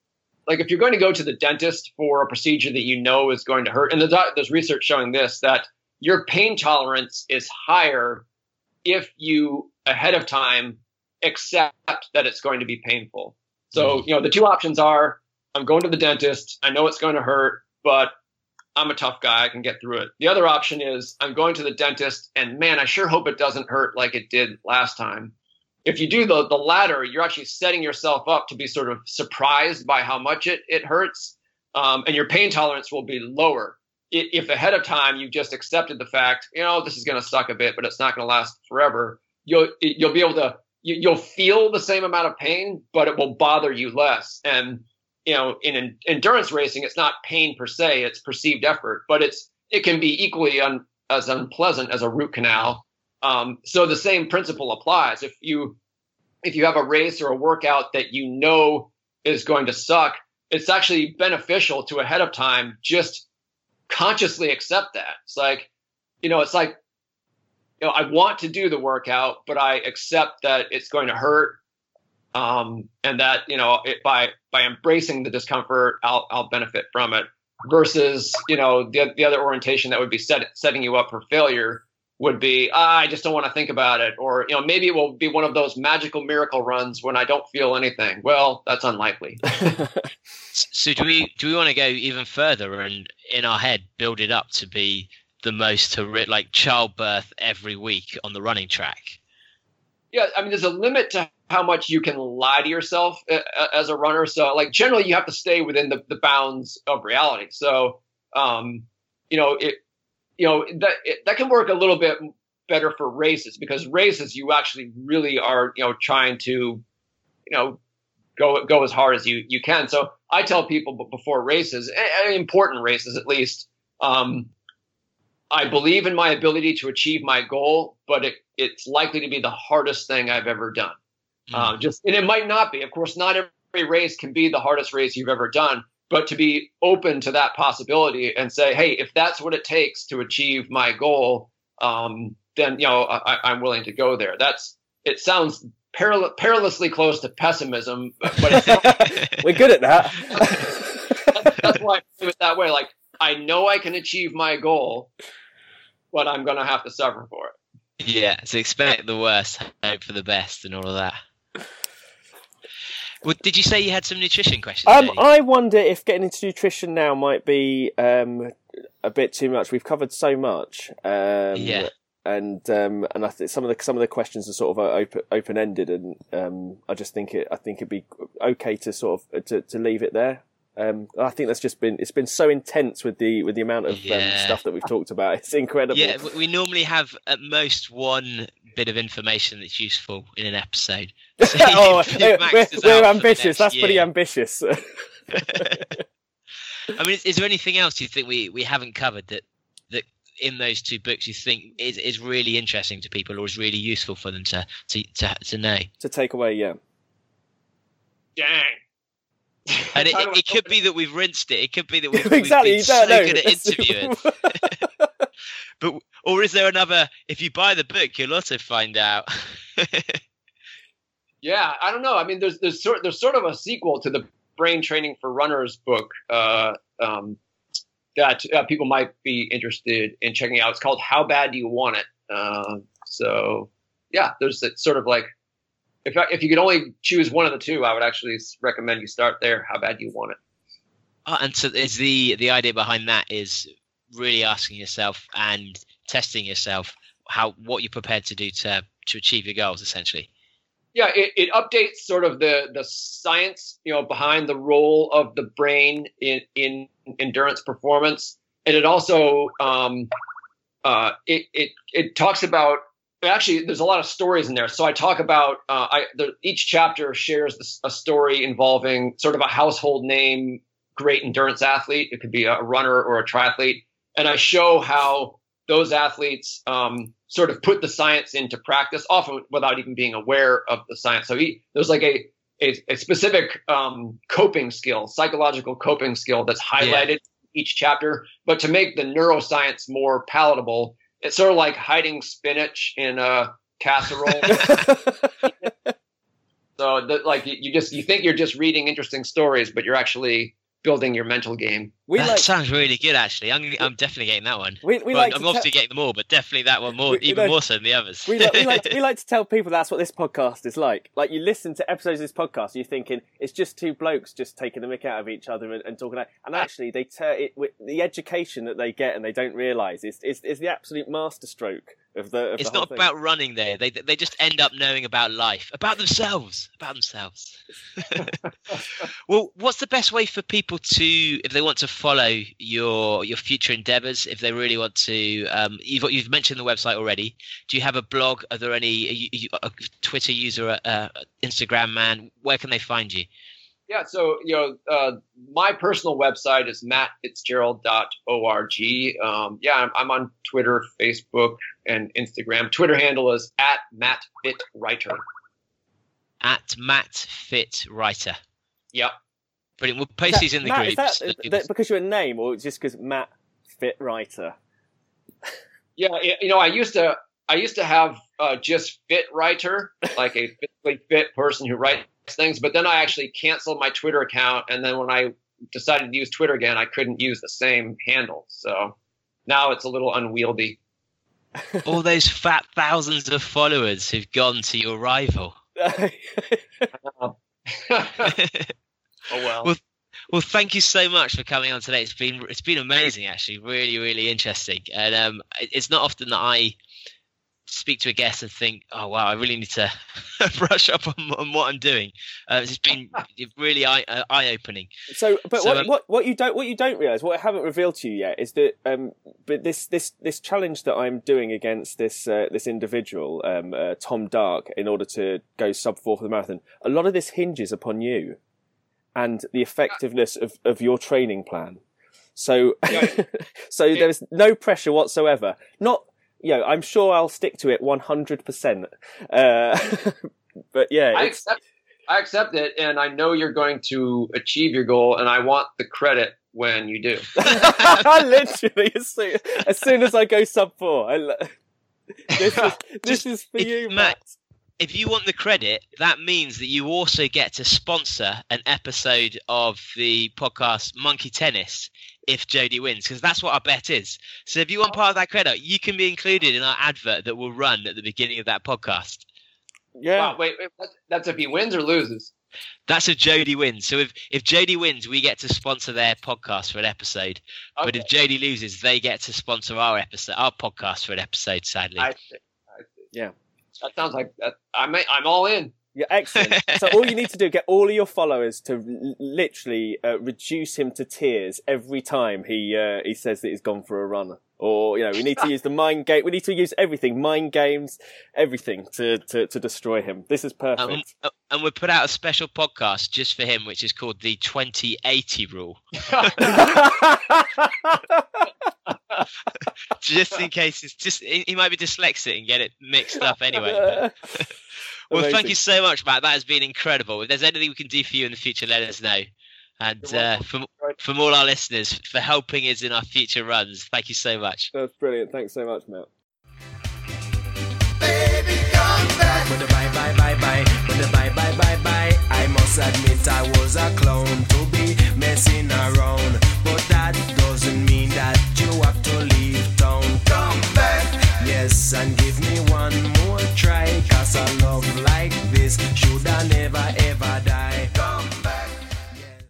like, if you're going to go to the dentist for a procedure that you know is going to hurt, and there's, there's research showing this, that your pain tolerance is higher if you ahead of time accept that it's going to be painful. So, mm-hmm. you know, the two options are, I'm going to the dentist. I know it's going to hurt, but I'm a tough guy. I can get through it. The other option is I'm going to the dentist and, man, I sure hope it doesn't hurt like it did last time. If you do the, the latter, you're actually setting yourself up to be sort of surprised by how much it, it hurts. Um, and your pain tolerance will be lower. If ahead of time you just accepted the fact, you know, this is going to suck a bit, but it's not going to last forever. You'll, you'll be able to, you'll feel the same amount of pain, but it will bother you less. And you know, in, in endurance racing, it's not pain per se, it's perceived effort, but it's, it can be equally un, as unpleasant as a root canal. Um, so the same principle applies. If you, if you have a race or a workout that you know is going to suck, it's actually beneficial to ahead of time, just consciously accept that. It's like, you know, it's like, you know, I want to do the workout, but I accept that it's going to hurt. Um, and that, you know, it, by, by embracing the discomfort, I'll, I'll benefit from it versus, you know, the the other orientation that would be set, setting you up for failure would be, ah, I just don't want to think about it. Or, you know, maybe it will be one of those magical miracle runs when I don't feel anything. Well, that's unlikely. So do we, do we want to go even further and in our head, build it up to be the most horrific, like childbirth every week on the running track? Yeah, I mean, there's a limit to how much you can lie to yourself as a runner. So, like, generally, you have to stay within the, the bounds of reality. So, um, you know, it, you know, that it, that can work a little bit better for races because races, you actually really are, you know, trying to, you know, go go as hard as you you can. So, I tell people before races, important races at least, um, I believe in my ability to achieve my goal, but it, it's likely to be the hardest thing I've ever done. Mm-hmm. Um, just, and it might not be, of course, not every race can be the hardest race you've ever done, but to be open to that possibility and say, hey, if that's what it takes to achieve my goal, um, then, you know, I, I'm willing to go there. That's, it sounds peril- perilously close to pessimism, but it's not. We're good at that. that's, that's why I do it that way. Like, I know I can achieve my goal, but I'm going to have to suffer for it. Yeah, so expect the worst, hope for the best, and all of that. Well, did you say you had some nutrition questions? Um, I wonder if getting into nutrition now might be um, a bit too much. We've covered so much. Um, yeah. and um, and I think some of the some of the questions are sort of open open ended, and um, I just think it I think it'd be okay to sort of to, to leave it there. Um, I think that's just been, it's been so intense with the with the amount of yeah. um, stuff that we've talked about. It's incredible. Yeah, we normally have at most one bit of information that's useful in an episode. So oh, we're, we're ambitious. That's year. pretty ambitious. I mean, is, is there anything else you think we, we haven't covered that that in those two books you think is, is really interesting to people, or is really useful for them to to, to, to know? To take away, yeah. Dang. And it, it, it could be that we've rinsed it. It could be that we've, exactly, we've been so know. good at interviewing. But or is there another? If you buy the book, you'll also find out. Yeah, I don't know. I mean, there's there's sort there's sort of a sequel to the Brain Training for Runners book uh, um, that uh, people might be interested in checking out. It's called How Bad Do You Want It? Uh, so yeah, there's that sort of like. If if you could only choose one of the two, I would actually recommend you start there. How bad do you want it? Oh, and so is the the idea behind that is really asking yourself and testing yourself how what you're prepared to do to to achieve your goals, essentially. Yeah, it, it updates sort of the the science, you know, behind the role of the brain in in endurance performance, and it also um uh it it it talks about. Actually, there's a lot of stories in there. So I talk about uh, I, the, each chapter shares a story involving sort of a household name, great endurance athlete. It could be a runner or a triathlete. And I show how those athletes um, sort of put the science into practice, often without even being aware of the science. So he, there's like a, a, a specific um, coping skill, psychological coping skill that's highlighted yeah. in each chapter. But to make the neuroscience more palatable, it's sort of like hiding spinach in a casserole. So, the, like, you just you think you're just reading interesting stories, but you're actually building your mental game. We that like, sounds really good, actually. I'm, I'm definitely getting that one. We, we well, like I'm obviously te- getting them all, but definitely that one more, we, even know, more so than the others. we, like, we, like, we like to tell people that's what this podcast is like. Like, you listen to episodes of this podcast, and you're thinking it's just two blokes just taking the mick out of each other and, and talking out. And actually, they ter- it, with the education that they get and they don't realise is, is is the absolute masterstroke of the. Of it's the not whole about thing. Running there. They they just end up knowing about life, about themselves, about themselves. Well, what's the best way for people to, if they want to follow your your future endeavors, if they really want to um you've, you've mentioned the website already. Do you have a blog? Are there any are you, a Twitter user, uh Instagram man? Where can they find you? Yeah, so you know uh my personal website is matt fitzgerald dot org. um yeah I'm, I'm on Twitter, Facebook, and Instagram. Twitter handle is at mattfitwriter. At mattfitwriter. Yeah. Brilliant. We'll post that, these in the Matt, group. Is that, is that because you're a name, or just because Matt Fitzgerald? Yeah, you know, I used to, I used to have uh, just Fitzgerald, like a physically fit person who writes things. But then I actually canceled my Twitter account, and then when I decided to use Twitter again, I couldn't use the same handle. So now it's a little unwieldy. All those fat thousands of followers who've gone to your rival. Oh well. well. Well, thank you so much for coming on today. It's been it's been amazing, actually, really, really interesting. And um, it's not often that I speak to a guest and think, oh wow, I really need to brush up on, on what I'm doing. Uh, it's been really eye uh, eye opening. So, but so, what, um, what what you don't what you don't realize, what I haven't revealed to you yet, is that um, but this this this challenge that I'm doing against this uh, this individual, um, uh, Tom Dark, in order to go sub four for the marathon, a lot of this hinges upon you and the effectiveness of, of your training plan. So, so there is no pressure whatsoever. Not, you know, I'm sure I'll stick to it one hundred percent. Uh, but yeah, I accept, I accept it. And I know you're going to achieve your goal, and I want the credit when you do. Literally, as soon, as soon as I go sub four, I, this, is, this is for you, Matt. If you want the credit, that means that you also get to sponsor an episode of the podcast Monkey Tennis if Jody wins, because that's what our bet is. So if you want part of that credit, you can be included in our advert that will run at the beginning of that podcast. Yeah. Wow, wait, wait, that's if he wins or loses. That's if Jodie wins. So if, if Jodie wins, we get to sponsor their podcast for an episode. Okay. But if Jodie loses, they get to sponsor our episode, our podcast for an episode, sadly. I see. I see. Yeah. That sounds like that. I'm, I'm all in. You're excellent. So all you need to do, get all of your followers to l- literally uh, reduce him to tears every time he uh, he says that he's gone for a run. Or, you know, we need to use the mind game. We need to use everything, mind games, everything to, to, to destroy him. This is perfect. Um, and we put out a special podcast just for him, which is called the twenty eighty Rule. Just in case, it's just he might be dyslexic and get it mixed up anyway. Well, amazing. Thank you so much, Matt. That has been incredible. If there's anything we can do for you in the future, let us know. And uh, from, from all our listeners, for helping us in our future runs, thank you so much. That's brilliant. Thanks so much, Matt. Baby, come back. But bye, bye, bye, bye. But bye, bye, bye, bye. I must admit I was a clown to be messing around.